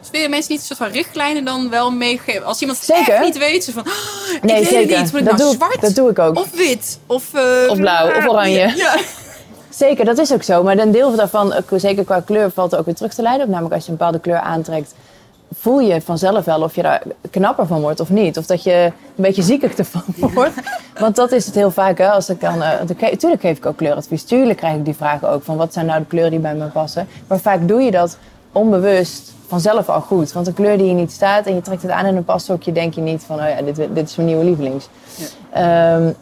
Spelen mensen niet een soort van richtlijnen dan wel meegeven? Als iemand zeker. echt niet weet, ze van... Oh, ik nee, weet zeker. het niet, moet ik dat nou doe, zwart? Dat doe ik ook. Of wit? Of, uh, of blauw, of oranje. Ja. Zeker, dat is ook zo. Maar een deel daarvan, zeker qua kleur, valt er ook weer terug te leiden op. Namelijk als je een bepaalde kleur aantrekt, voel je vanzelf wel of je daar knapper van wordt of niet. Of dat je een beetje zieker ervan wordt. Want dat is het heel vaak. Hè? Als ik dan, uh, tuurlijk geef ik ook kleuradvies. Tuurlijk krijg ik die vragen ook van wat zijn nou de kleuren die bij me passen. Maar vaak doe je dat onbewust vanzelf al goed. Want een kleur die je niet staat en je trekt het aan in een pashokje, denk je niet van, oh ja, dit, dit is mijn nieuwe lievelings. Ja. Um,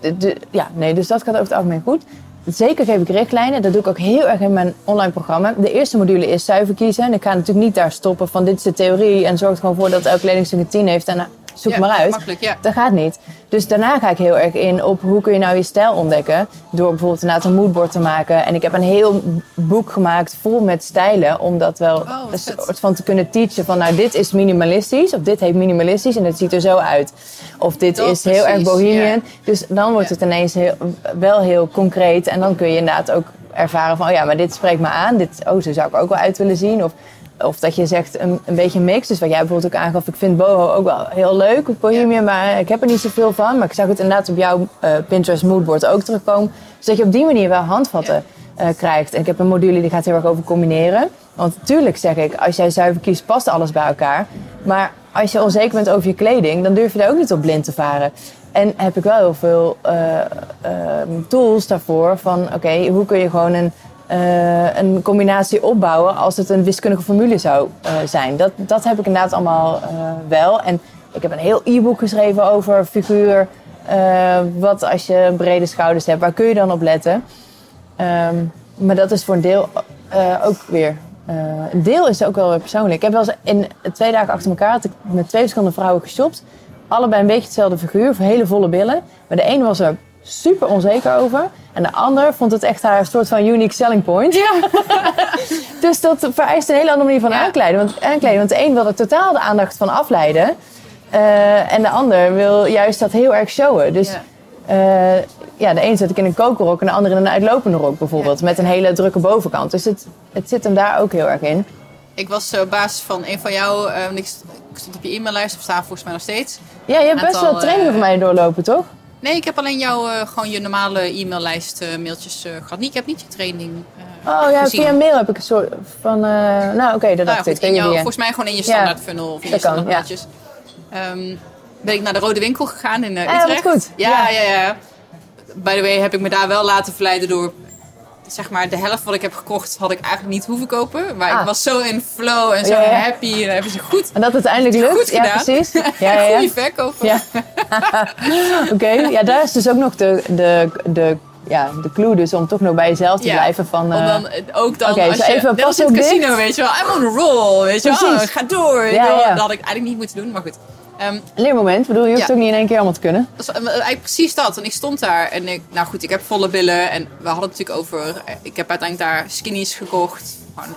de, de, ja, nee, dus dat gaat over het algemeen goed. Zeker geef ik richtlijnen. Dat doe ik ook heel erg in mijn online programma. De eerste module is zuiver kiezen. En ik ga natuurlijk niet daar stoppen van dit is de theorie en zorg er gewoon voor dat elk kledingstuk een tien heeft en zoek ja, maar uit. Ja. Dat gaat niet. Dus daarna ga ik heel erg in op hoe kun je nou je stijl ontdekken. Door bijvoorbeeld inderdaad een moodboard te maken. En ik heb een heel boek gemaakt vol met stijlen. Om dat wel oh, een soort van te kunnen teachen. Van nou dit is minimalistisch. Of dit heet minimalistisch en dat ziet er zo uit. Of dit dat is precies, heel erg bohemian. Ja. Dus dan wordt ja. het ineens heel, wel heel concreet. En dan kun je inderdaad ook ervaren van oh ja maar dit spreekt me aan. Dit, oh zo zou ik ook wel uit willen zien. Of, Of dat je zegt een, een beetje mix. Dus wat jij bijvoorbeeld ook aangaf. Ik vind boho ook wel heel leuk. Bohemian, ja. maar ik heb er niet zoveel van. Maar ik zag het inderdaad op jouw uh, Pinterest moodboard ook terugkomen. Dus dat je op die manier wel handvatten ja. uh, krijgt. En ik heb een module die gaat heel erg over combineren. Want natuurlijk zeg ik, als jij zuiver kiest, past alles bij elkaar. Maar als je onzeker bent over je kleding, dan durf je daar ook niet op blind te varen. En heb ik wel heel veel uh, uh, tools daarvoor. Van oké, okay, hoe kun je gewoon een... Uh, een combinatie opbouwen als het een wiskundige formule zou uh, zijn. Dat, dat heb ik inderdaad allemaal uh, wel. En ik heb een heel e-book geschreven over figuur. Uh, wat als je brede schouders hebt, waar kun je dan op letten? Um, maar dat is voor een deel uh, ook weer... Uh, een deel is ook wel weer persoonlijk. Ik heb wel eens in twee dagen achter elkaar had ik met twee verschillende vrouwen geshopt. Allebei een beetje hetzelfde figuur, hele volle billen. Maar de een was er super onzeker over. En de ander vond het echt haar soort van unique selling point. Ja. Dus dat vereist een hele andere manier van ja. aankleden. Want, aankleden. Want de een wil er totaal de aandacht van afleiden. Uh, en de ander wil juist dat heel erg showen. Dus ja. Uh, ja, de een zet ik in een kokerrok en de ander in een uitlopende rok bijvoorbeeld. Ja. Met een hele drukke bovenkant. Dus het, het zit hem daar ook heel erg in. Ik was op basis van een van jou... Uh, ik stond op je e-maillijst of staan volgens mij nog steeds. Ja, je hebt aantal, best wel trainingen uh, van mij doorlopen, toch? Nee, ik heb alleen jou uh, gewoon je normale e-maillijst uh, mailtjes uh, gehad. Nee, ik heb niet je training uh, Oh ja, gezien. Via mail heb ik een soort van... Uh, nou oké, okay, dat nou, dacht goed, ik. Jou, volgens mij gewoon in je standaard ja, funnel of in je standaard kan, mailtjes. Ja. Um, ben ik naar de Rode Winkel gegaan in uh, Utrecht. Ah, dat is goed. Ja, ja, ja, ja. By the way heb ik me daar wel laten verleiden door... Zeg maar, de helft wat ik heb gekocht had ik eigenlijk niet hoeven kopen. Maar ah. ik was zo in flow en zo ja, ja. happy. En dan hebben ze goed En dat het uiteindelijk lukt. Goed gedaan. Ja, precies. Ja, ja, ja. Goeie verkoop. Ja. Oké, okay. ja, daar is dus ook nog de, de, de, ja, de clue dus om toch nog bij jezelf te ja. blijven. Van, uh, om dan, ook dan, okay, als je, even net als in het casino, dit. Weet je wel. I'm on a roll, weet je wel. Oh, ga door. Ja, ja. Dat had ik eigenlijk niet moeten doen, maar goed. Um, Leermoment, bedoel, je hoeft ja. het ook niet in één keer allemaal te kunnen. Dat is, eigenlijk precies dat. En ik stond daar en ik, nou goed, ik heb volle billen. En we hadden het natuurlijk over, ik heb uiteindelijk daar skinnies gekocht. Gewoon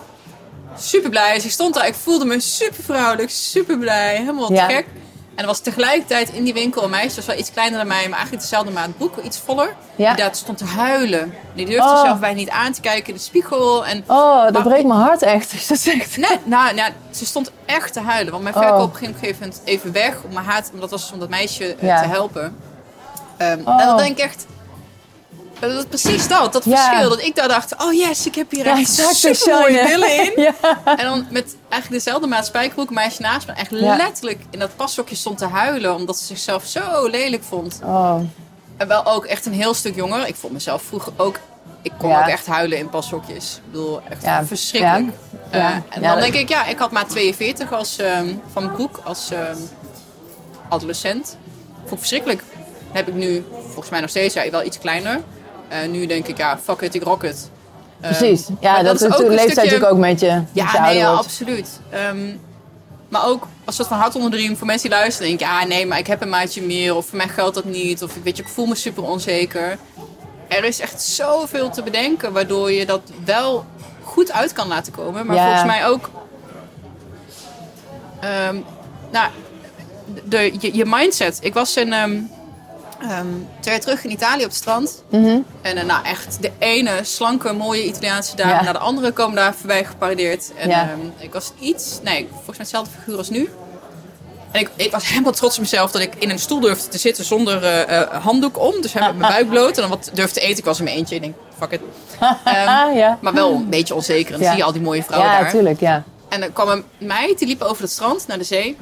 super blij. Dus ik stond daar, ik voelde me super vrouwelijk, super blij, helemaal ja. te gek. En er was tegelijkertijd in die winkel een meisje, was wel iets kleiner dan mij, maar eigenlijk dezelfde maat broek, iets voller. Ja. Die daar stond te huilen. Die durfde oh. zelf bijna niet aan te kijken in de spiegel. En, oh, dat maar, breekt mijn hart echt. Dat is echt... Nee, nou, nou, ze stond echt te huilen. Want mijn oh. verkoop ging op een gegeven moment even weg. Om mijn haat, omdat was om dat meisje uh, ja. te helpen. Um, oh. En dan denk ik echt... Dat was precies dat, dat ja. verschil. Dat ik daar dacht, oh yes, ik heb hier ja, echt super mooie billen in. Ja. En dan met eigenlijk dezelfde maat spijkerbroek, meisje naast me. Echt ja. letterlijk in dat paszokje stond te huilen, omdat ze zichzelf zo lelijk vond. Oh. En wel ook echt een heel stuk jonger. Ik vond mezelf vroeger ook... Ik kon ja. ook echt huilen in paszokjes. Ik bedoel, echt ja. verschrikkelijk. Ja. Ja. Uh, en ja, dan denk ik, ja, ik had maar tweeënveertig als, um, van broek als um, adolescent. Vond ik verschrikkelijk. Dan heb ik nu, volgens mij nog steeds, ja, wel iets kleiner. Uh, nu denk ik, ja, fuck it, ik rock it. Um, Precies. Ja, dat, dat is ook leeftijd natuurlijk ook met je. Met ja, je nee, ja, absoluut. Um, maar ook als dat van hart onder de riem voor mensen die luisteren. Denk ik, ja, ah, nee, maar ik heb een maatje meer. Of voor mij geldt dat niet. Of weet je, ik voel me super onzeker. Er is echt zoveel te bedenken waardoor je dat wel goed uit kan laten komen. Maar ja. volgens mij ook... Um, nou, de, je, je mindset. Ik was in... Um, Um, twee jaar terug in Italië op het strand. Mm-hmm. En uh, nou echt de ene slanke, mooie Italiaanse dame ja. naar de andere komen daar voorbij geparadeerd. En ja. um, ik was iets... Nee, volgens mij hetzelfde figuur als nu. En ik, ik was helemaal trots op mezelf dat ik in een stoel durfde te zitten zonder uh, uh, handdoek om. Dus heb ik mijn buik bloot en dan wat durfde te eten. Ik was in mijn eentje. Ik denk, fuck it. Um, ja. Maar wel een beetje onzeker. En dan ja. zie je al die mooie vrouwen ja, daar. Tuurlijk, ja, natuurlijk. En dan kwam een meid, die liep over het strand naar de zee.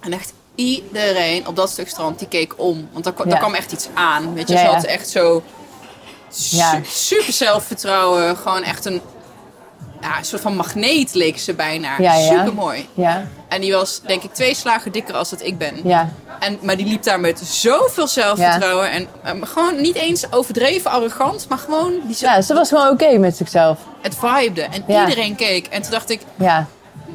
En echt... Iedereen op dat stuk strand, die keek om. Want daar, ja. daar kwam echt iets aan. Weet je, ja, ze had ja. echt zo su- ja. super zelfvertrouwen. Gewoon echt een, ja, een soort van magneet leek ze bijna. Ja, ja. Supermooi. Ja. En die was denk ik twee slagen dikker als dat ik ben. Ja. En, maar die liep daar met zoveel zelfvertrouwen. Ja. En, en gewoon niet eens overdreven arrogant, maar gewoon... Die zo... Ja, ze was gewoon oké okay met zichzelf. Het vibede. En ja. iedereen keek. En toen dacht ik... Ja.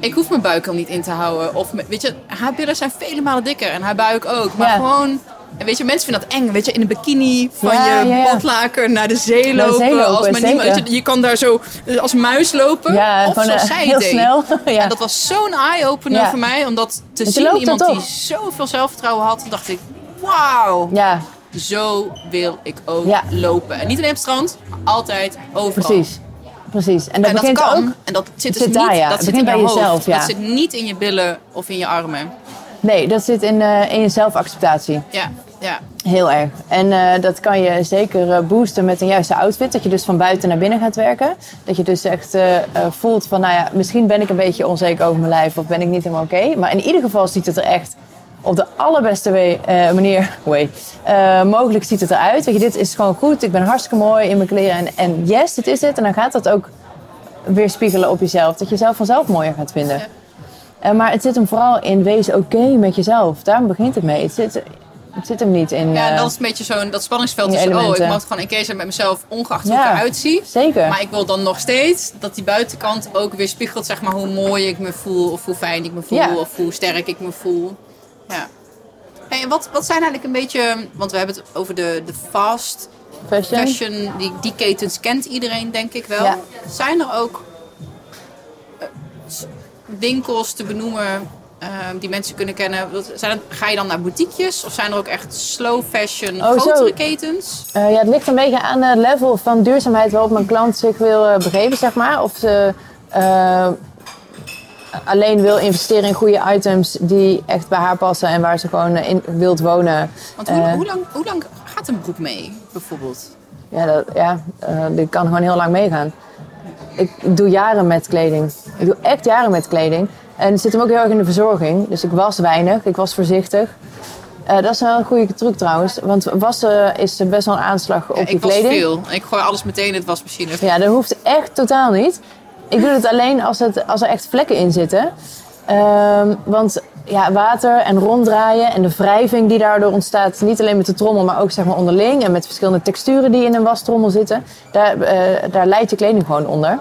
Ik hoef mijn buik al niet in te houden. Of, weet je, haar billen zijn vele malen dikker. En haar buik ook. Maar ja. gewoon... En weet je, mensen vinden dat eng. Weet je, in een bikini van ja, je ja. botlaken naar de zee lopen. Zee lopen als men niet, je, je kan daar zo als muis lopen. Ja, of zoals zij heel deed. Snel. Ja. En dat was zo'n eye-opener ja. voor mij. Omdat te en zien iemand die zoveel zelfvertrouwen had. Dacht ik, wauw. Ja. Zo wil ik ook ja. lopen. En niet alleen op het strand, maar altijd overal. Precies. Precies. En dat, en dat kan. Ook, en dat zit dus zit niet daar, ja. dat het zit in bij je jezelf, hoofd. Ja. Dat zit niet in je billen of in je armen. Nee, dat zit in, uh, in je zelfacceptatie. Ja, ja. Heel erg. En uh, dat kan je zeker uh, boosten met een juiste outfit. Dat je dus van buiten naar binnen gaat werken. Dat je dus echt uh, uh, voelt van, nou ja, misschien ben ik een beetje onzeker over mijn lijf. Of ben ik niet helemaal oké. Okay. Maar in ieder geval ziet het er echt... Op de allerbeste way, uh, manier way, uh, mogelijk ziet het eruit. Weet je, dit is gewoon goed. Ik ben hartstikke mooi in mijn kleren. En, en yes, dit is het. En dan gaat dat ook weer spiegelen op jezelf. Dat je jezelf vanzelf mooier gaat vinden. Ja. Uh, maar het zit hem vooral in wees oké okay met jezelf. Daar begint het mee. Het zit, het zit hem niet in... Uh, ja, dat is een beetje zo'n dat spanningsveld tussen... Oh, ik mag gewoon in case zijn met mezelf, ongeacht hoe ja, ik eruit zie. Zeker. Maar ik wil dan nog steeds dat die buitenkant ook weer spiegelt... Zeg maar, hoe mooi ik me voel, of hoe fijn ik me voel, ja. of hoe sterk ik me voel. Ja. Hey, wat, wat zijn eigenlijk een beetje... Want we hebben het over de, de fast fashion. fashion die, die ketens kent iedereen, denk ik wel. Ja. Zijn er ook uh, winkels te benoemen uh, die mensen kunnen kennen? Zijn het, ga je dan naar boutiquejes? Of zijn er ook echt slow fashion, oh, grotere zo. ketens? Uh, ja, het ligt een beetje aan het level van duurzaamheid waarop mijn klant zich wil uh, begeven, zeg maar. Of ze... Uh, alleen wil investeren in goede items die echt bij haar passen en waar ze gewoon in wilt wonen. Want hoe, uh, hoe, lang, hoe lang gaat een broek mee, bijvoorbeeld? Ja, dat, ja uh, dit kan gewoon heel lang meegaan. Ik doe jaren met kleding. Ik doe echt jaren met kleding. En het zit hem ook heel erg in de verzorging. Dus ik was weinig, ik was voorzichtig. Uh, dat is wel een goede truc trouwens. Want wassen is best wel een aanslag op ja, je kleding. Ik was veel. Ik gooi alles meteen in het wasmachine. Ja, dat hoeft echt totaal niet. Ik doe het alleen als, het, als er echt vlekken in zitten. Um, want ja, water en ronddraaien en de wrijving die daardoor ontstaat... niet alleen met de trommel, maar ook zeg maar onderling... en met verschillende texturen die in een wastrommel zitten... daar, uh, daar leidt je kleding gewoon onder.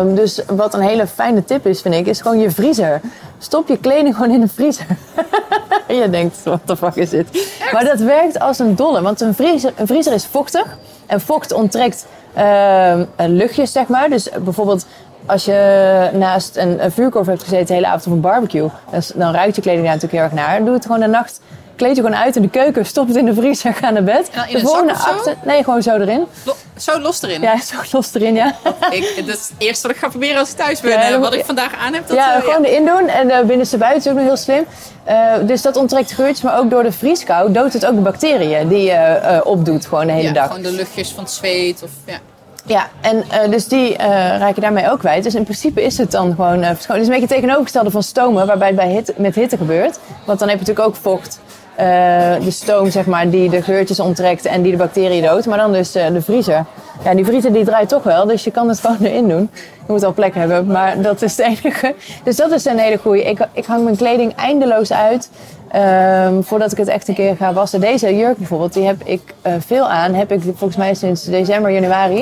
Um, dus wat een hele fijne tip is, vind ik, is gewoon je vriezer. Stop je kleding gewoon in de vriezer. En je denkt, what the fuck is dit? Maar dat werkt als een dolle, want een vriezer, een vriezer is vochtig... en vocht onttrekt... Uh, luchtjes, zeg maar. Dus bijvoorbeeld als je naast een, een vuurkorf hebt gezeten de hele avond op een barbecue, dan, dan ruikt je kleding daar natuurlijk heel erg naar. Doe het gewoon de nacht, kleed je gewoon uit in de keuken, stop het in de vriezer, ga naar bed. En dan in de een zak of zo? Achter, nee, gewoon zo erin. Zo los erin? Ja, zo los erin, ja. Ik, dat is het eerste wat ik ga proberen als ik thuis ben. Ja, wat ik vandaag aan heb. Dat, ja, uh, gewoon ja. erin doen en uh, binnenste buiten is ook nog heel slim. Uh, dus dat onttrekt geurtjes, maar ook door de vrieskou doodt het ook de bacteriën die je uh, opdoet gewoon de hele ja, dag. Gewoon de luchtjes van het zweet of ja. Ja, en uh, dus die uh, raak je daarmee ook kwijt. Dus in principe is het dan gewoon... Uh, het is een beetje het tegenovergestelde van stomen, waarbij het bij hit, met hitte gebeurt. Want dan heb je natuurlijk ook vocht. Uh, de stoom, zeg maar, die de geurtjes onttrekt en die de bacteriën doodt. Maar dan dus uh, de vriezer. Ja, die vriezer die draait toch wel, dus je kan het gewoon erin doen. Je moet al plek hebben, maar dat is het enige. Dus dat is een hele goeie. Ik, ik hang mijn kleding eindeloos uit... Um, voordat ik het echt een keer ga wassen. Deze jurk bijvoorbeeld, die heb ik uh, veel aan. Heb ik volgens mij sinds december, januari.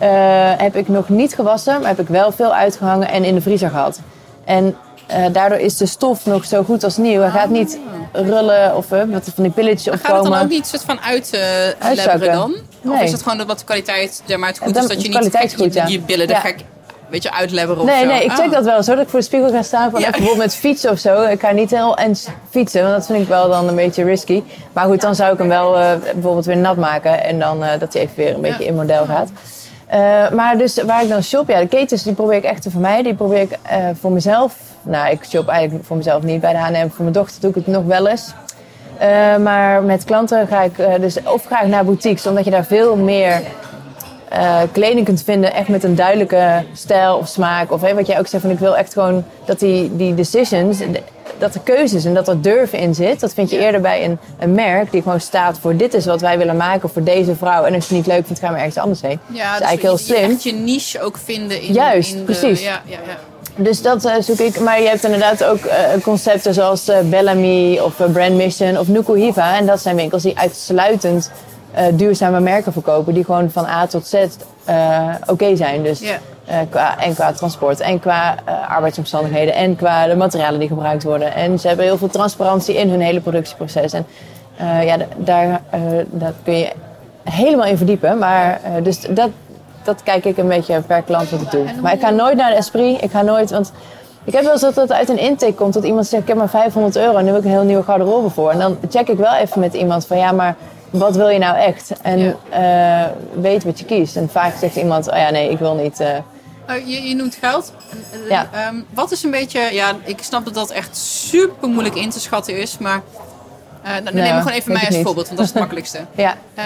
Uh, heb ik nog niet gewassen, maar heb ik wel veel uitgehangen en in de vriezer gehad. En uh, daardoor is de stof nog zo goed als nieuw. Hij gaat niet rullen of uh, wat van die pilletjes opkomen. Gaat het dan ook niet soort van uitlebberen uh, dan? Nee. Of is het gewoon wat de kwaliteit, ja, maar het goed dan, is dat je niet gek, goed, ja. je, je billen ja. de gek... Een beetje uitlebberen of nee, zo. Nee, ik check ah. dat wel zo. Dat ik voor de spiegel ga staan. Van ja. Bijvoorbeeld met fietsen of zo. Ik ga niet heel en fietsen. Want dat vind ik wel dan een beetje risky. Maar goed, dan zou ik hem wel uh, bijvoorbeeld weer nat maken. En dan uh, dat hij even weer een beetje ja. in model gaat. Uh, maar dus waar ik dan shop. Ja, de ketens die probeer ik echt te vermijden. Die probeer ik uh, voor mezelf. Nou, ik shop eigenlijk voor mezelf niet. Bij de H en M voor mijn dochter doe ik het nog wel eens. Uh, maar met klanten ga ik uh, dus of graag naar boutiques. Omdat je daar veel meer... Uh, kleding kunt vinden, echt met een duidelijke stijl of smaak. Of hey, wat jij ook zegt, van ik wil echt gewoon dat die, die decisions, de, dat er keuzes en dat er durven in zit. Dat vind je eerder bij een, een merk die gewoon staat voor dit is wat wij willen maken voor deze vrouw. En als je het niet leuk vindt, ga maar ergens anders heen. Ja, dat is eigenlijk heel slim. Je echt je niche ook vinden in, Juist, in de... Juist, precies. Ja, ja, ja. Dus dat uh, zoek ik. Maar je hebt inderdaad ook uh, concepten zoals uh, Bellamy of uh, Brandmission of Nuku Hiva. En dat zijn winkels die uitsluitend... Uh, duurzame merken verkopen die gewoon van A tot Z uh, oké okay zijn. Dus, yeah. uh, qua, en qua transport en qua uh, arbeidsomstandigheden en qua de materialen die gebruikt worden. En ze hebben heel veel transparantie in hun hele productieproces. En uh, ja, d- daar uh, dat kun je helemaal in verdiepen. Maar uh, dus dat, dat kijk ik een beetje per klant wat ik doe. Maar ik ga nooit naar de Esprit. Ik ga nooit, want ik heb wel eens dat het uit een intake komt dat iemand zegt ik heb maar vijfhonderd euro en nu heb ik een heel nieuwe garderobe voor. En dan check ik wel even met iemand van ja, maar wat wil je nou echt? En ja. uh, weet wat je kiest. En vaak zegt iemand, oh ja, nee, ik wil niet... Uh... Uh, je, je noemt geld. Uh, ja. um, wat is een beetje... Ja, ik snap dat dat echt super moeilijk in te schatten is. Maar uh, dan nou, neem ik gewoon even mij als voorbeeld, want dat is het makkelijkste. ja. uh,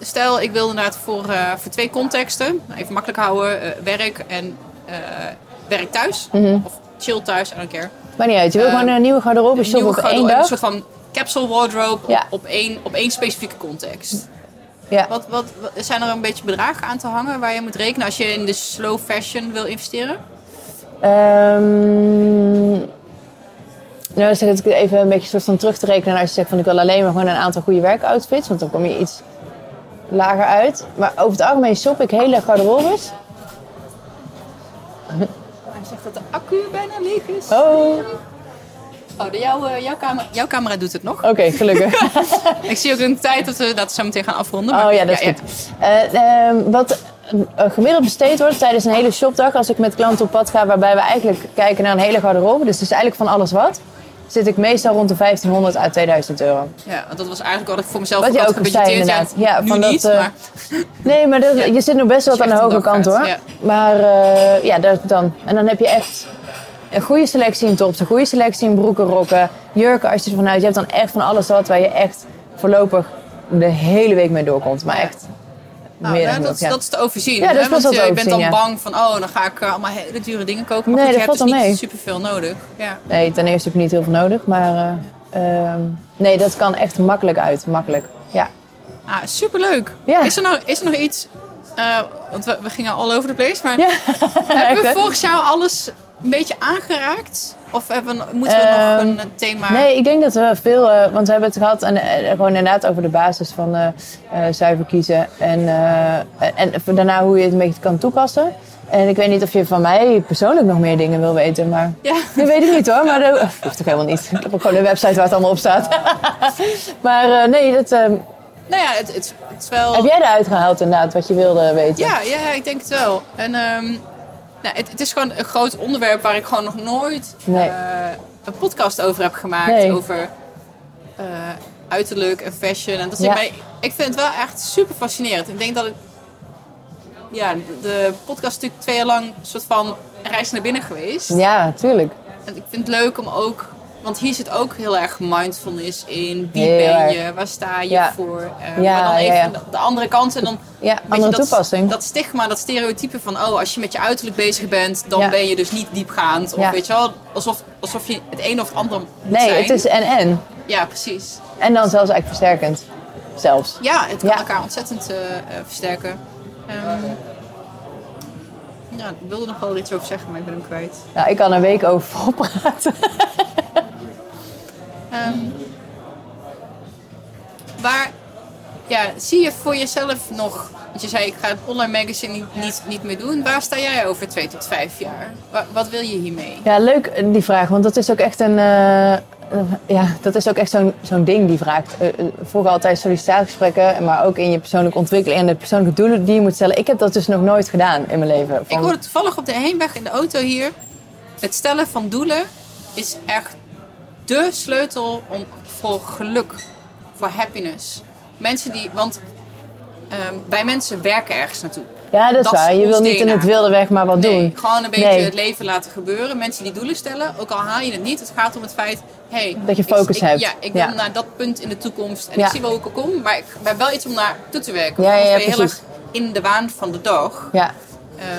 stel, ik wil inderdaad voor, uh, voor twee contexten. Even makkelijk houden. Uh, werk en uh, werk thuis. Mm-hmm. Of chill thuis, I don't care. Maar niet uit. Je wil uh, gewoon een nieuwe garderobe shoppen op één dag. Een soort van... capsule wardrobe ja. op, op, één, op één specifieke context. Ja. Wat, wat, wat, zijn er een beetje bedragen aan te hangen waar je moet rekenen als je in de slow fashion wil investeren? Um, nou, dan zeg ik het even een beetje soort van terug te rekenen. Als je zegt van ik wil alleen maar gewoon een aantal goede werkoutfits, want dan kom je iets lager uit. Maar over het algemeen shop ik hele garderobes. Hij zegt dat de accu bijna leeg is. Oh. Oh, de jouw, jouw, camera, jouw camera doet het nog. Oké, okay, gelukkig. Ik zie ook een tijd dat we dat zo meteen gaan afronden. Maar oh ja, dat is ja, goed. Ja. Uh, uh, wat gemiddeld besteed wordt tijdens een hele shopdag... als ik met klanten op pad ga... waarbij we eigenlijk kijken naar een hele garderobe... dus het is eigenlijk van alles wat... zit ik meestal rond de vijftienhonderd à tweeduizend euro. Ja, want dat was eigenlijk wat ik voor mezelf had gebudgeteerd. Ja, ja, nu van niet, dat, uh, maar... Nee, maar dat, ja, je zit nog best wel aan de hoge kant, hoor. Ja. Maar uh, ja, dat dan. En dan heb je echt... een goede selectie in tops, een goede selectie in broeken, rokken, jurken als je ervan uit. Je hebt dan echt van alles wat waar je echt voorlopig de hele week mee doorkomt. Maar echt nou, meer dan dat, dat, ja. dat is te overzien. Ja, dat is Want, dat je overzien, bent dan ja. bang van, oh, dan ga ik allemaal hele dure dingen kopen. Maar nee, goed, je hebt dus niet mee. Superveel nodig. Ja. Nee, ten eerste heb je niet heel veel nodig. Maar uh, uh, nee, dat kan echt makkelijk uit. Makkelijk, ja. Ah, superleuk. Ja. Is er nou, is er nog iets... Uh, want we, we gingen all over the place, maar... Ja. Hebben we volgens jou alles... een beetje aangeraakt? Of hebben, moeten we uh, nog een thema... Nee, ik denk dat we veel... Uh, want we hebben het gehad en, uh, gewoon inderdaad over de basis van uh, uh, zuiver kiezen. En, uh, en daarna hoe je het een beetje kan toepassen. En ik weet niet of je van mij persoonlijk nog meer dingen wil weten. Maar ja. Dat weet ik niet hoor. Maar dat hoeft ook helemaal niet. Ik heb ook gewoon een website waar het allemaal op staat. maar uh, nee, dat... Uh, nou ja, het, het, het is wel... Heb jij eruit gehaald inderdaad wat je wilde weten? Ja, ja ik denk het wel. En... Um... Nou, het, het is gewoon een groot onderwerp waar ik gewoon nog nooit nee. uh, een podcast over heb gemaakt. Nee. Over uh, uiterlijk en fashion. En dat ja. ik, bij, ik vind het wel echt super fascinerend. Ik denk dat ik ja, de podcast natuurlijk twee jaar lang een soort van reis naar binnen geweest. Ja, tuurlijk. En ik vind het leuk om ook... Want hier zit ook heel erg mindfulness in. Wie yeah. ben je? Waar sta je yeah. voor? Uh, ja, maar dan even ja, ja. de andere kant. En dan ja, andere je, dat, toepassing. Dat stigma, dat stereotype van... Oh, als je met je uiterlijk bezig bent... Dan ja. ben je dus niet diepgaand. Of ja. weet je wel, alsof, alsof je het een of het ander moet nee, zijn. Het is en-en. Ja, precies. En dan zelfs eigenlijk versterkend. Zelfs. Ja, het kan ja. elkaar ontzettend uh, versterken. Um, ja, ik wilde nog wel iets over zeggen, maar ik ben hem kwijt. Nou, ik kan een week over volpraten. Um, waar ja, zie je voor jezelf nog, want je zei ik ga het online magazine niet, niet, niet meer doen. Waar sta jij over twee tot vijf jaar? Wat, wat wil je hiermee? Ja, leuk die vraag, want dat is ook echt een, uh, ja, dat is ook echt zo'n, zo'n ding die vraagt. Uh, vroeger altijd sollicitatiegesprekken, maar ook in je persoonlijke ontwikkeling en de persoonlijke doelen die je moet stellen. Ik heb dat dus nog nooit gedaan in mijn leven. Van... Ik hoorde toevallig op de heenweg in de auto hier, het stellen van doelen is echt de sleutel om, voor geluk, voor happiness. Mensen die, want um, wij mensen werken ergens naartoe. Ja, dat is waar. Je wil niet in het wilde weg maar wat nee, doen. Gewoon een beetje nee. het leven laten gebeuren. Mensen die doelen stellen, ook al haal je het niet. Het gaat om het feit, hey, dat je focus ik, hebt. Ja, ik wil ja. naar dat punt in de toekomst. En ja. ik zie wel hoe ik er kom, maar ik ben wel iets om naar toe te werken. Ja, want ja, ja, ben je heel erg in de waan van de dag. Ja.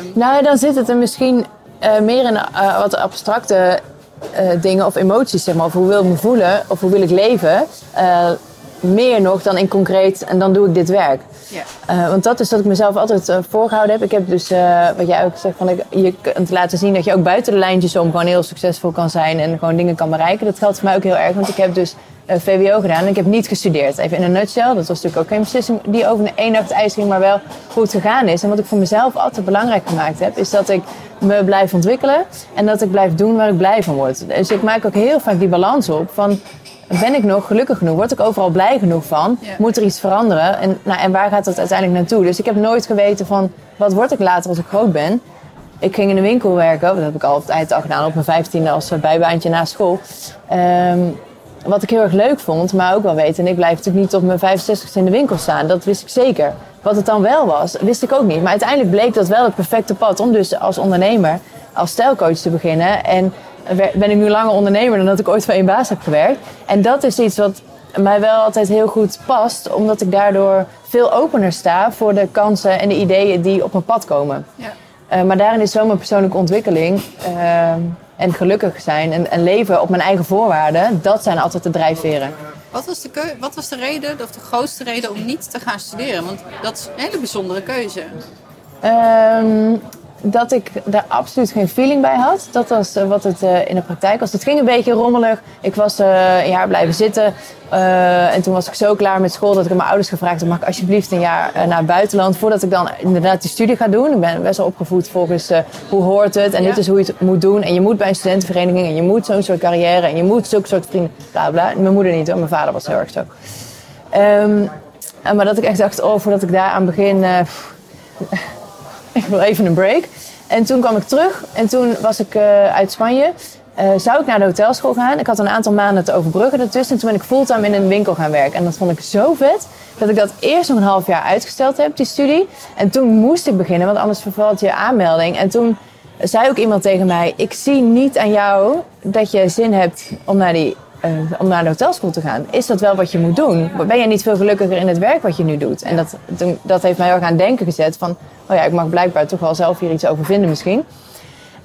Um, nou, dan zit het er misschien uh, meer in uh, wat abstracte... Uh, dingen of emoties, zeg maar, of hoe wil ik me voelen of hoe wil ik leven, uh, meer nog dan in concreet en dan doe ik dit werk. Yeah. Uh, want dat is dat ik mezelf altijd uh, voorgehouden heb. Ik heb dus, uh, wat jij ook zegt, van, ik, je kunt laten zien dat je ook buiten de lijntjes om gewoon heel succesvol kan zijn en gewoon dingen kan bereiken. Dat geldt voor mij ook heel erg, want ik heb dus uh, V W O gedaan en ik heb niet gestudeerd. Even in een nutshell, dat was natuurlijk ook geen beslissing die over een één nacht ijs ging, maar wel goed gegaan is. En wat ik voor mezelf altijd belangrijk gemaakt heb, is dat ik me blijf ontwikkelen en dat ik blijf doen waar ik blij van word. Dus ik maak ook heel vaak die balans op van, ben ik nog gelukkig genoeg? Word ik overal blij genoeg van? Ja. Moet er iets veranderen? En, nou, en waar gaat dat uiteindelijk naartoe? Dus ik heb nooit geweten van, wat word ik later als ik groot ben? Ik ging in de winkel werken, dat heb ik altijd al gedaan op mijn vijftiende als bijbaantje na school. Um, wat ik heel erg leuk vond, maar ook wel weten, en ik blijf natuurlijk niet op mijn vijfenzestigste in de winkel staan, dat wist ik zeker. Wat het dan wel was, wist ik ook niet. Maar uiteindelijk bleek dat wel het perfecte pad om dus als ondernemer, als stijlcoach te beginnen. En ben ik nu langer ondernemer dan dat ik ooit voor Eindbazen heb gewerkt. En dat is iets wat mij wel altijd heel goed past, omdat ik daardoor veel opener sta voor de kansen en de ideeën die op mijn pad komen. Ja. Uh, maar daarin is wel mijn persoonlijke ontwikkeling uh, en gelukkig zijn en, en leven op mijn eigen voorwaarden, dat zijn altijd de drijfveren. Wat was de keu- wat was de reden, of de grootste reden om niet te gaan studeren? Want dat is een hele bijzondere keuze. Um, dat ik daar absoluut geen feeling bij had. Dat was uh, wat het uh, in de praktijk was. Het ging een beetje rommelig. Ik was uh, een jaar blijven zitten. Uh, en toen was ik zo klaar met school dat ik aan mijn ouders gevraagd heb, mag ik alsjeblieft een jaar uh, naar het buitenland voordat ik dan inderdaad die studie ga doen. Ik ben best wel opgevoed volgens uh, hoe hoort het en ja. dit is hoe je het moet doen. En je moet bij een studentenvereniging en je moet zo'n soort carrière en je moet zulke soort vrienden, bla bla. Mijn moeder niet hoor, mijn vader was heel erg zo. Um, maar dat ik echt dacht, oh, voordat ik daar aan begin, uh, pff, ik wil even een break. En toen kwam ik terug en toen was ik uh, uit Spanje. Uh, zou ik naar de hotelschool gaan? Ik had een aantal maanden te overbruggen ertussen. En toen ben ik fulltime in een winkel gaan werken. En dat vond ik zo vet dat ik dat eerst nog een half jaar uitgesteld heb, die studie. En toen moest ik beginnen, want anders vervalt je aanmelding. En toen zei ook iemand tegen mij, ik zie niet aan jou dat je zin hebt om naar, die, uh, om naar de hotelschool te gaan. Is dat wel wat je moet doen? Ben je niet veel gelukkiger in het werk wat je nu doet? En dat, toen, dat heeft mij heel erg aan denken gezet van, oh ja, ik mag blijkbaar toch wel zelf hier iets over vinden misschien.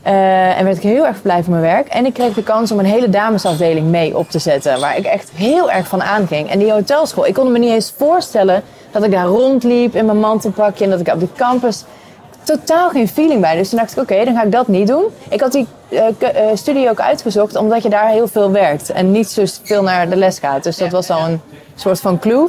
Uh, en werd ik heel erg blij van mijn werk. En ik kreeg de kans om een hele damesafdeling mee op te zetten. Waar ik echt heel erg van aanging. En die hotelschool, ik kon me niet eens voorstellen dat ik daar rondliep in mijn mantelpakje. En dat ik op de campus totaal geen feeling bij. Dus toen dacht ik, oké, okay, dan ga ik dat niet doen. Ik had die uh, studie ook uitgezocht omdat je daar heel veel werkt. En niet zo veel naar de les gaat. Dus dat was al een soort van clue.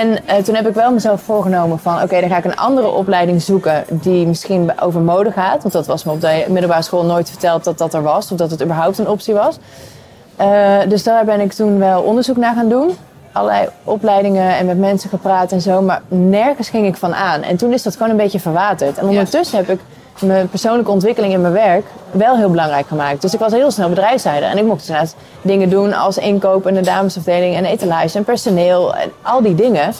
En uh, toen heb ik wel mezelf voorgenomen van, oké, okay, dan ga ik een andere opleiding zoeken die misschien over mode gaat. Want dat was me op de middelbare school nooit verteld dat dat er was, of dat het überhaupt een optie was. Uh, dus daar ben ik toen wel onderzoek naar gaan doen. Allerlei opleidingen en met mensen gepraat en zo, maar nergens ging ik van aan. En toen is dat gewoon een beetje verwaterd. En ondertussen heb ik mijn persoonlijke ontwikkeling in mijn werk wel heel belangrijk gemaakt. Dus ik was heel snel bedrijfsleider. En ik mocht dus dingen doen als inkoop en de damesafdeling en etalage en personeel en al die dingen.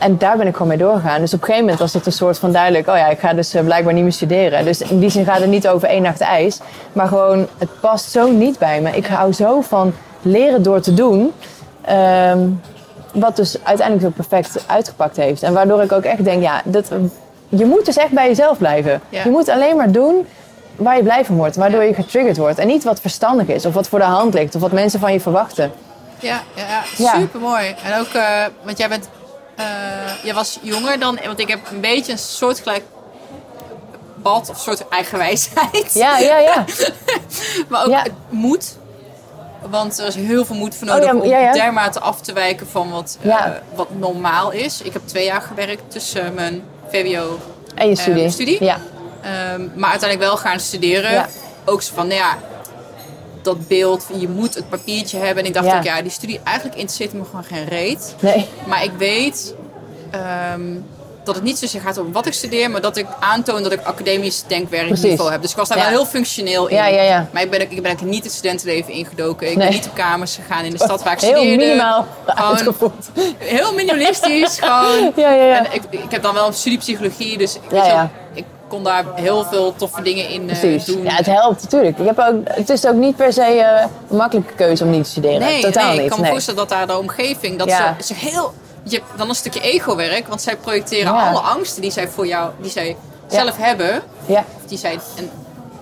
En daar ben ik gewoon mee doorgegaan. Dus op een gegeven moment was het een soort van duidelijk... oh ja, ik ga dus blijkbaar niet meer studeren. Dus in die zin gaat het niet over één nacht ijs. Maar gewoon, het past zo niet bij me. Ik hou zo van leren door te doen. Um, wat dus uiteindelijk zo perfect uitgepakt heeft. En waardoor ik ook echt denk... ja, dat, je moet dus echt bij jezelf blijven. Ja. Je moet alleen maar doen waar je blij van wordt. Waardoor je getriggerd wordt. En niet wat verstandig is. Of wat voor de hand ligt. Of wat mensen van je verwachten. Ja, ja, ja. Supermooi. En ook, uh, want jij bent... Uh, je was jonger dan... Want ik heb een beetje een soortgelijk bad of soort eigenwijsheid. Ja, ja, ja. Maar ook ja. moed. Want er is heel veel moed voor nodig oh, ja, ja, ja. om dermate af te wijken van wat, ja. uh, wat normaal is. Ik heb twee jaar gewerkt tussen mijn V W O en je studie. Uh, studie. Ja. Um, maar uiteindelijk wel gaan studeren. Ja. Ook zo van, nou ja, dat beeld van je moet het papiertje hebben. En ik dacht ja. ook, ja, die studie eigenlijk interesseert me gewoon geen reet. Nee. Maar ik weet um, dat het niet zozeer gaat om wat ik studeer, maar dat ik aantoon dat ik academisch denkwerkniveau heb. Dus ik was daar ja. wel heel functioneel in. Ja, ja, ja. Maar ik ben, ook, ik ben ook niet het studentenleven ingedoken. Ik nee. ben niet op kamers gegaan in de stad waar ik heel studeerde. Heel minimaal uitgevoerd. Heel minimalistisch. Gewoon. Ja, ja, ja. En ik, ik heb dan wel een studie psychologie, dus ik ja, ja. Ik, kon daar heel veel toffe dingen in uh, doen. Ja, het helpt natuurlijk. Ik heb ook, het is ook niet per se uh, een makkelijke keuze om niet te studeren. Nee, Totaal nee, niet. Ik kan me nee. voorstellen dat daar de omgeving... dat ja. ze, ze heel, je hebt dan een stukje ego-werk, want zij projecteren ja. alle angsten die zij voor jou, die zij ja. zelf hebben. Ja. Die zij, en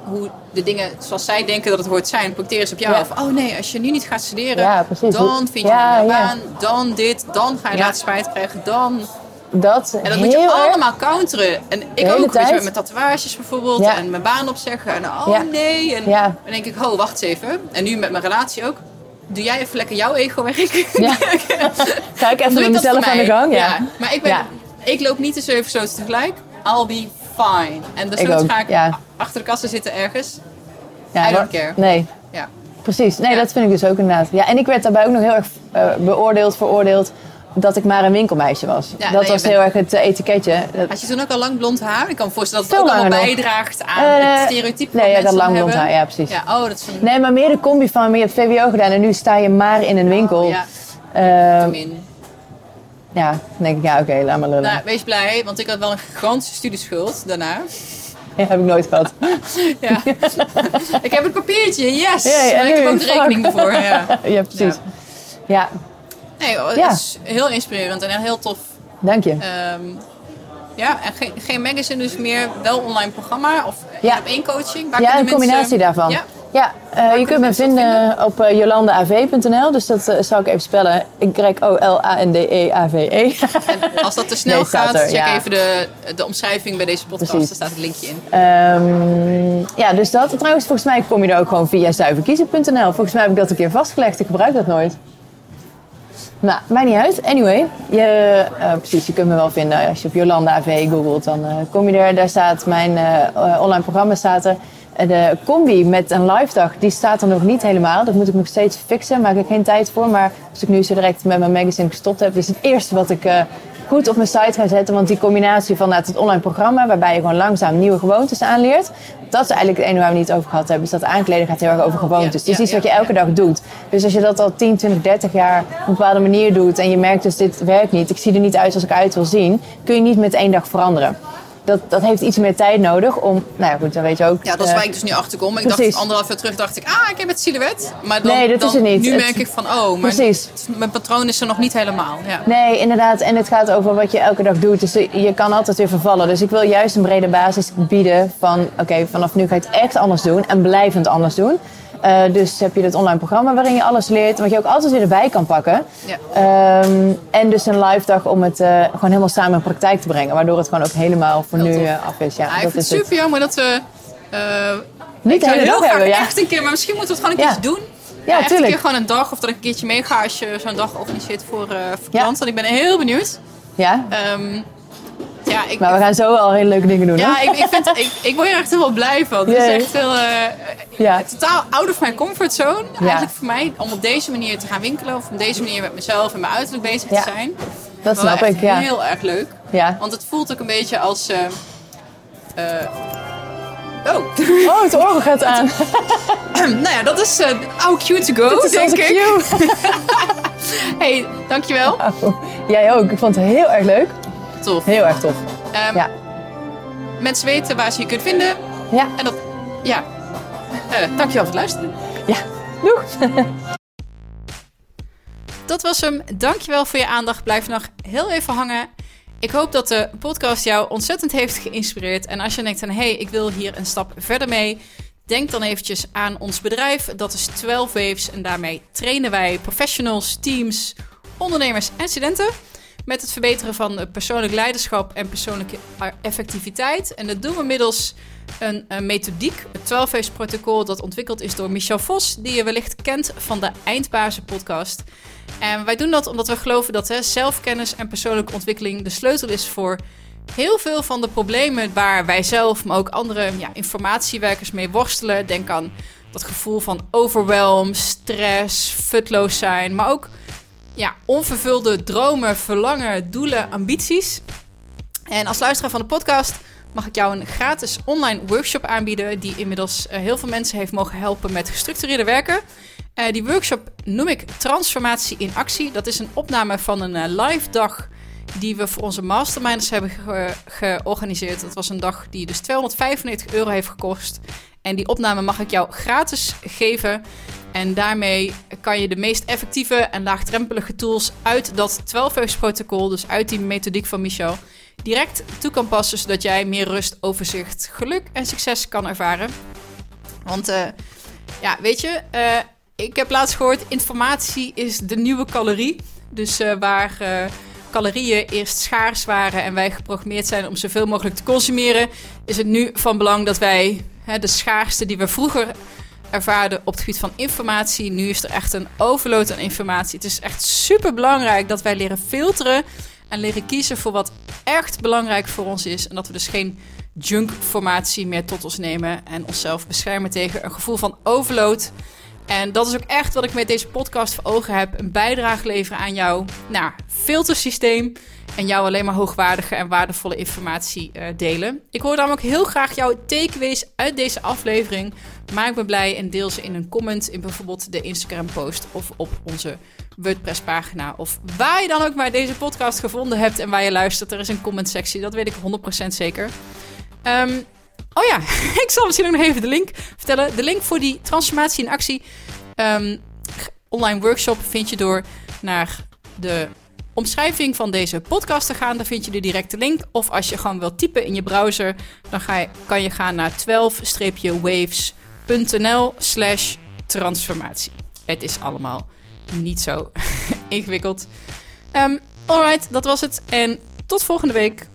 hoe de dingen zoals zij denken dat het hoort zijn, projecteren ze op jou. Ja. Of, oh nee, als je nu niet gaat studeren, ja, dan vind je ja, een ja. baan, dan dit, dan ga je ja. later spijt krijgen, dan... Dat en dat moet je allemaal erg. counteren. En ik ook, weet je, met mijn tatoeages bijvoorbeeld. Ja. En mijn baan opzeggen. En oh ja. nee. En ja. dan denk ik, oh, wacht eens even. En nu met mijn relatie ook. Doe jij even lekker jouw ego weg. Ja. Ga ik even met mezelf aan de gang. Ja. Ja. Maar ik, ben, ja. ik loop niet de zeven zoten tegelijk. I'll be fine. En dus ga ik ja. achter de kassen zitten ergens. Ja, I don't care. Nee. Ja. Precies. Nee, ja. dat vind ik dus ook inderdaad. Ja, en ik werd daarbij ook nog heel erg uh, beoordeeld, veroordeeld. Dat ik maar een winkelmeisje was. Ja, dat nee, was bent... heel erg het etiketje. Dat... Had je toen ook al lang blond haar? Ik kan me voorstellen dat het ook allemaal nog. bijdraagt aan uh, het stereotype nee, van ja, mensen dat lang blond haar, ja precies. Ja, oh, dat is een... Nee, maar meer de combi van, je hebt V W O gedaan en nu sta je maar in een winkel. Oh, ja, uh, ja dan denk ik, ja oké, okay, laat maar lullen. Nou, wees blij, want ik had wel een gigantische studieschuld daarna. Ja, heb ik nooit gehad. ja. Ik heb het papiertje, yes! Ja, ja, maar ik heb ook de rekening ervoor. Ja, ja precies. Ja. ja. Nee, dat ja. is heel inspirerend en heel tof. Dank je. Um, ja, en geen, geen magazine dus meer, wel online programma of ja. één coaching. Waar ja, een combinatie mensen... daarvan. Ja, ja uh, je kunt me vinden, vinden op uh, jolande a v punt n l, dus dat uh, zal ik even spellen. Ik krijg O L A N D E A V E. En als dat te snel nee, gaat, er, check ja. even de, de omschrijving bij deze podcast. Precies. Daar staat het linkje in. Um, ja, dus dat. Trouwens, volgens mij kom je er ook gewoon via zuiverkiezen punt n l. Volgens mij heb ik dat een keer vastgelegd. Ik gebruik dat nooit. Nou, maakt niet uit. Anyway, je, uh, precies, je kunt me wel vinden. Als je op Jolande A V googelt, dan uh, kom je er. Daar staat mijn uh, online programma. Staat er. De combi met een live dag, die staat er nog niet helemaal. Dat moet ik nog steeds fixen. Daar maak ik geen tijd voor. Maar als ik nu zo direct met mijn magazine gestopt heb, is het eerste wat ik uh, goed op mijn site ga zetten. Want die combinatie van het online programma, waarbij je gewoon langzaam nieuwe gewoontes aanleert. Dat is eigenlijk het ene waar we niet over gehad hebben. Is dat aankleden gaat heel erg over gewoontes. Het ja, is ja, iets ja, wat je elke ja. dag doet. Dus als je dat al tien, twintig, dertig jaar op een bepaalde manier doet. En je merkt dus dit werkt niet. Ik zie er niet uit als ik uit wil zien. Kun je niet met één dag veranderen. Dat, dat heeft iets meer tijd nodig om... Nou ja, goed, dat weet je ook. Ja, dat is waar uh, ik dus nu achter kom. Ik precies. dacht anderhalf jaar terug, dacht ik... Ah, ik heb het silhouet. Maar dan, nee, dat dan, is het niet. Nu het, merk ik van... Oh, maar precies. mijn patroon is er nog niet helemaal. Ja. Nee, inderdaad. En het gaat over wat je elke dag doet. Dus je kan altijd weer vervallen. Dus ik wil juist een brede basis bieden van... Oké, okay, vanaf nu ga ik het echt anders doen. En blijvend anders doen. Uh, dus heb je dit online programma waarin je alles leert. Wat je ook altijd weer erbij kan pakken. Ja. Um, en dus een live dag om het uh, gewoon helemaal samen in praktijk te brengen. Waardoor het gewoon ook helemaal voor heel nu uh, af is. Ja, ah, dat ik vind is het super jammer dat we... Uh, niet de hele dag hebben, ja. Echt een keer, maar misschien moeten we het gewoon een ja. keertje doen. Ja, echt een keer gewoon een dag. Of dat ik een keertje meega als je zo'n dag organiseert voor, uh, voor ja. klanten. Ik ben heel benieuwd. Ja. Um, Ja, ik, maar we gaan zo al hele leuke dingen doen. Ja, ik, ik, vind, ik, ik word hier echt heel blij van. Het is echt heel, uh, ja. totaal out of my comfort zone. Ja. Eigenlijk voor mij, om op deze manier te gaan winkelen. Of op deze manier met mezelf en mijn uiterlijk bezig ja. te zijn. Dat wel snap ik, ja. heel erg leuk. Ja. Want het voelt ook een beetje als... Uh, uh, oh. oh, het orgel gaat aan. Nou ja, dat is uh, how cute to go, denk ik. Hey, dankjewel. Wow. Jij ook. Ik vond het heel erg leuk. Tof. Heel erg tof. Um, ja. Mensen weten waar ze je kunt vinden. Ja. En dat, ja. Uh, dankjewel voor het luisteren. Ja. Doeg. Dat was hem. Dankjewel voor je aandacht. Blijf nog heel even hangen. Ik hoop dat de podcast jou ontzettend heeft geïnspireerd. En als je denkt van, hé, hey, ik wil hier een stap verder mee. Denk dan eventjes aan ons bedrijf. Dat is twaalf Waves en daarmee trainen wij professionals, teams, ondernemers en studenten met het verbeteren van persoonlijk leiderschap en persoonlijke effectiviteit. En dat doen we middels een, een methodiek, het twaalf Waves protocol dat ontwikkeld is door Michel Vos, die je wellicht kent van de Eindbazen podcast. En wij doen dat omdat we geloven dat hè, zelfkennis en persoonlijke ontwikkeling de sleutel is voor heel veel van de problemen waar wij zelf, maar ook andere ja, informatiewerkers mee worstelen. Denk aan dat gevoel van overwhelm, stress, futloos zijn, maar ook ja, onvervulde dromen, verlangen, doelen, ambities. En als luisteraar van de podcast mag ik jou een gratis online workshop aanbieden die inmiddels heel veel mensen heeft mogen helpen met gestructureerde werken. Uh, die workshop noem ik Transformatie in Actie. Dat is een opname van een uh, live dag die we voor onze masterminders hebben ge- georganiseerd. Dat was een dag die dus tweehonderdvijfennegentig euro heeft gekost. En die opname mag ik jou gratis geven. En daarmee kan je de meest effectieve en laagdrempelige tools uit dat twaalf-waves-protocol, dus uit die methodiek van Michel, direct toe kan passen, zodat jij meer rust, overzicht, geluk en succes kan ervaren. Want uh, ja, weet je, uh, ik heb laatst gehoord, informatie is de nieuwe calorie. Dus uh, waar Uh, calorieën eerst schaars waren en wij geprogrammeerd zijn om zoveel mogelijk te consumeren, is het nu van belang dat wij hè, de schaarste die we vroeger ervaarden op het gebied van informatie, nu is er echt een overload aan informatie. Het is echt super belangrijk dat wij leren filteren en leren kiezen voor wat echt belangrijk voor ons is en dat we dus geen junkformatie meer tot ons nemen en onszelf beschermen tegen een gevoel van overload. En dat is ook echt wat ik met deze podcast voor ogen heb. Een bijdrage leveren aan jouw nou, filtersysteem. En jou alleen maar hoogwaardige en waardevolle informatie uh, delen. Ik hoor daarom ook heel graag jouw takeaways uit deze aflevering. Maak me blij en deel ze in een comment in bijvoorbeeld de Instagram post. Of op onze WordPress pagina. Of waar je dan ook maar deze podcast gevonden hebt en waar je luistert. Er is een comment sectie, dat weet ik honderd procent zeker. Um, Oh ja, ik zal misschien ook nog even de link vertellen. De link voor die Transformatie in Actie um, online workshop vind je door naar de omschrijving van deze podcast te gaan. Daar vind je de directe link. Of als je gewoon wilt typen in je browser, dan ga je, kan je gaan naar twaalf waves punt n l slash transformatie. Het is allemaal niet zo ingewikkeld. Um, alright, dat was het. En tot volgende week.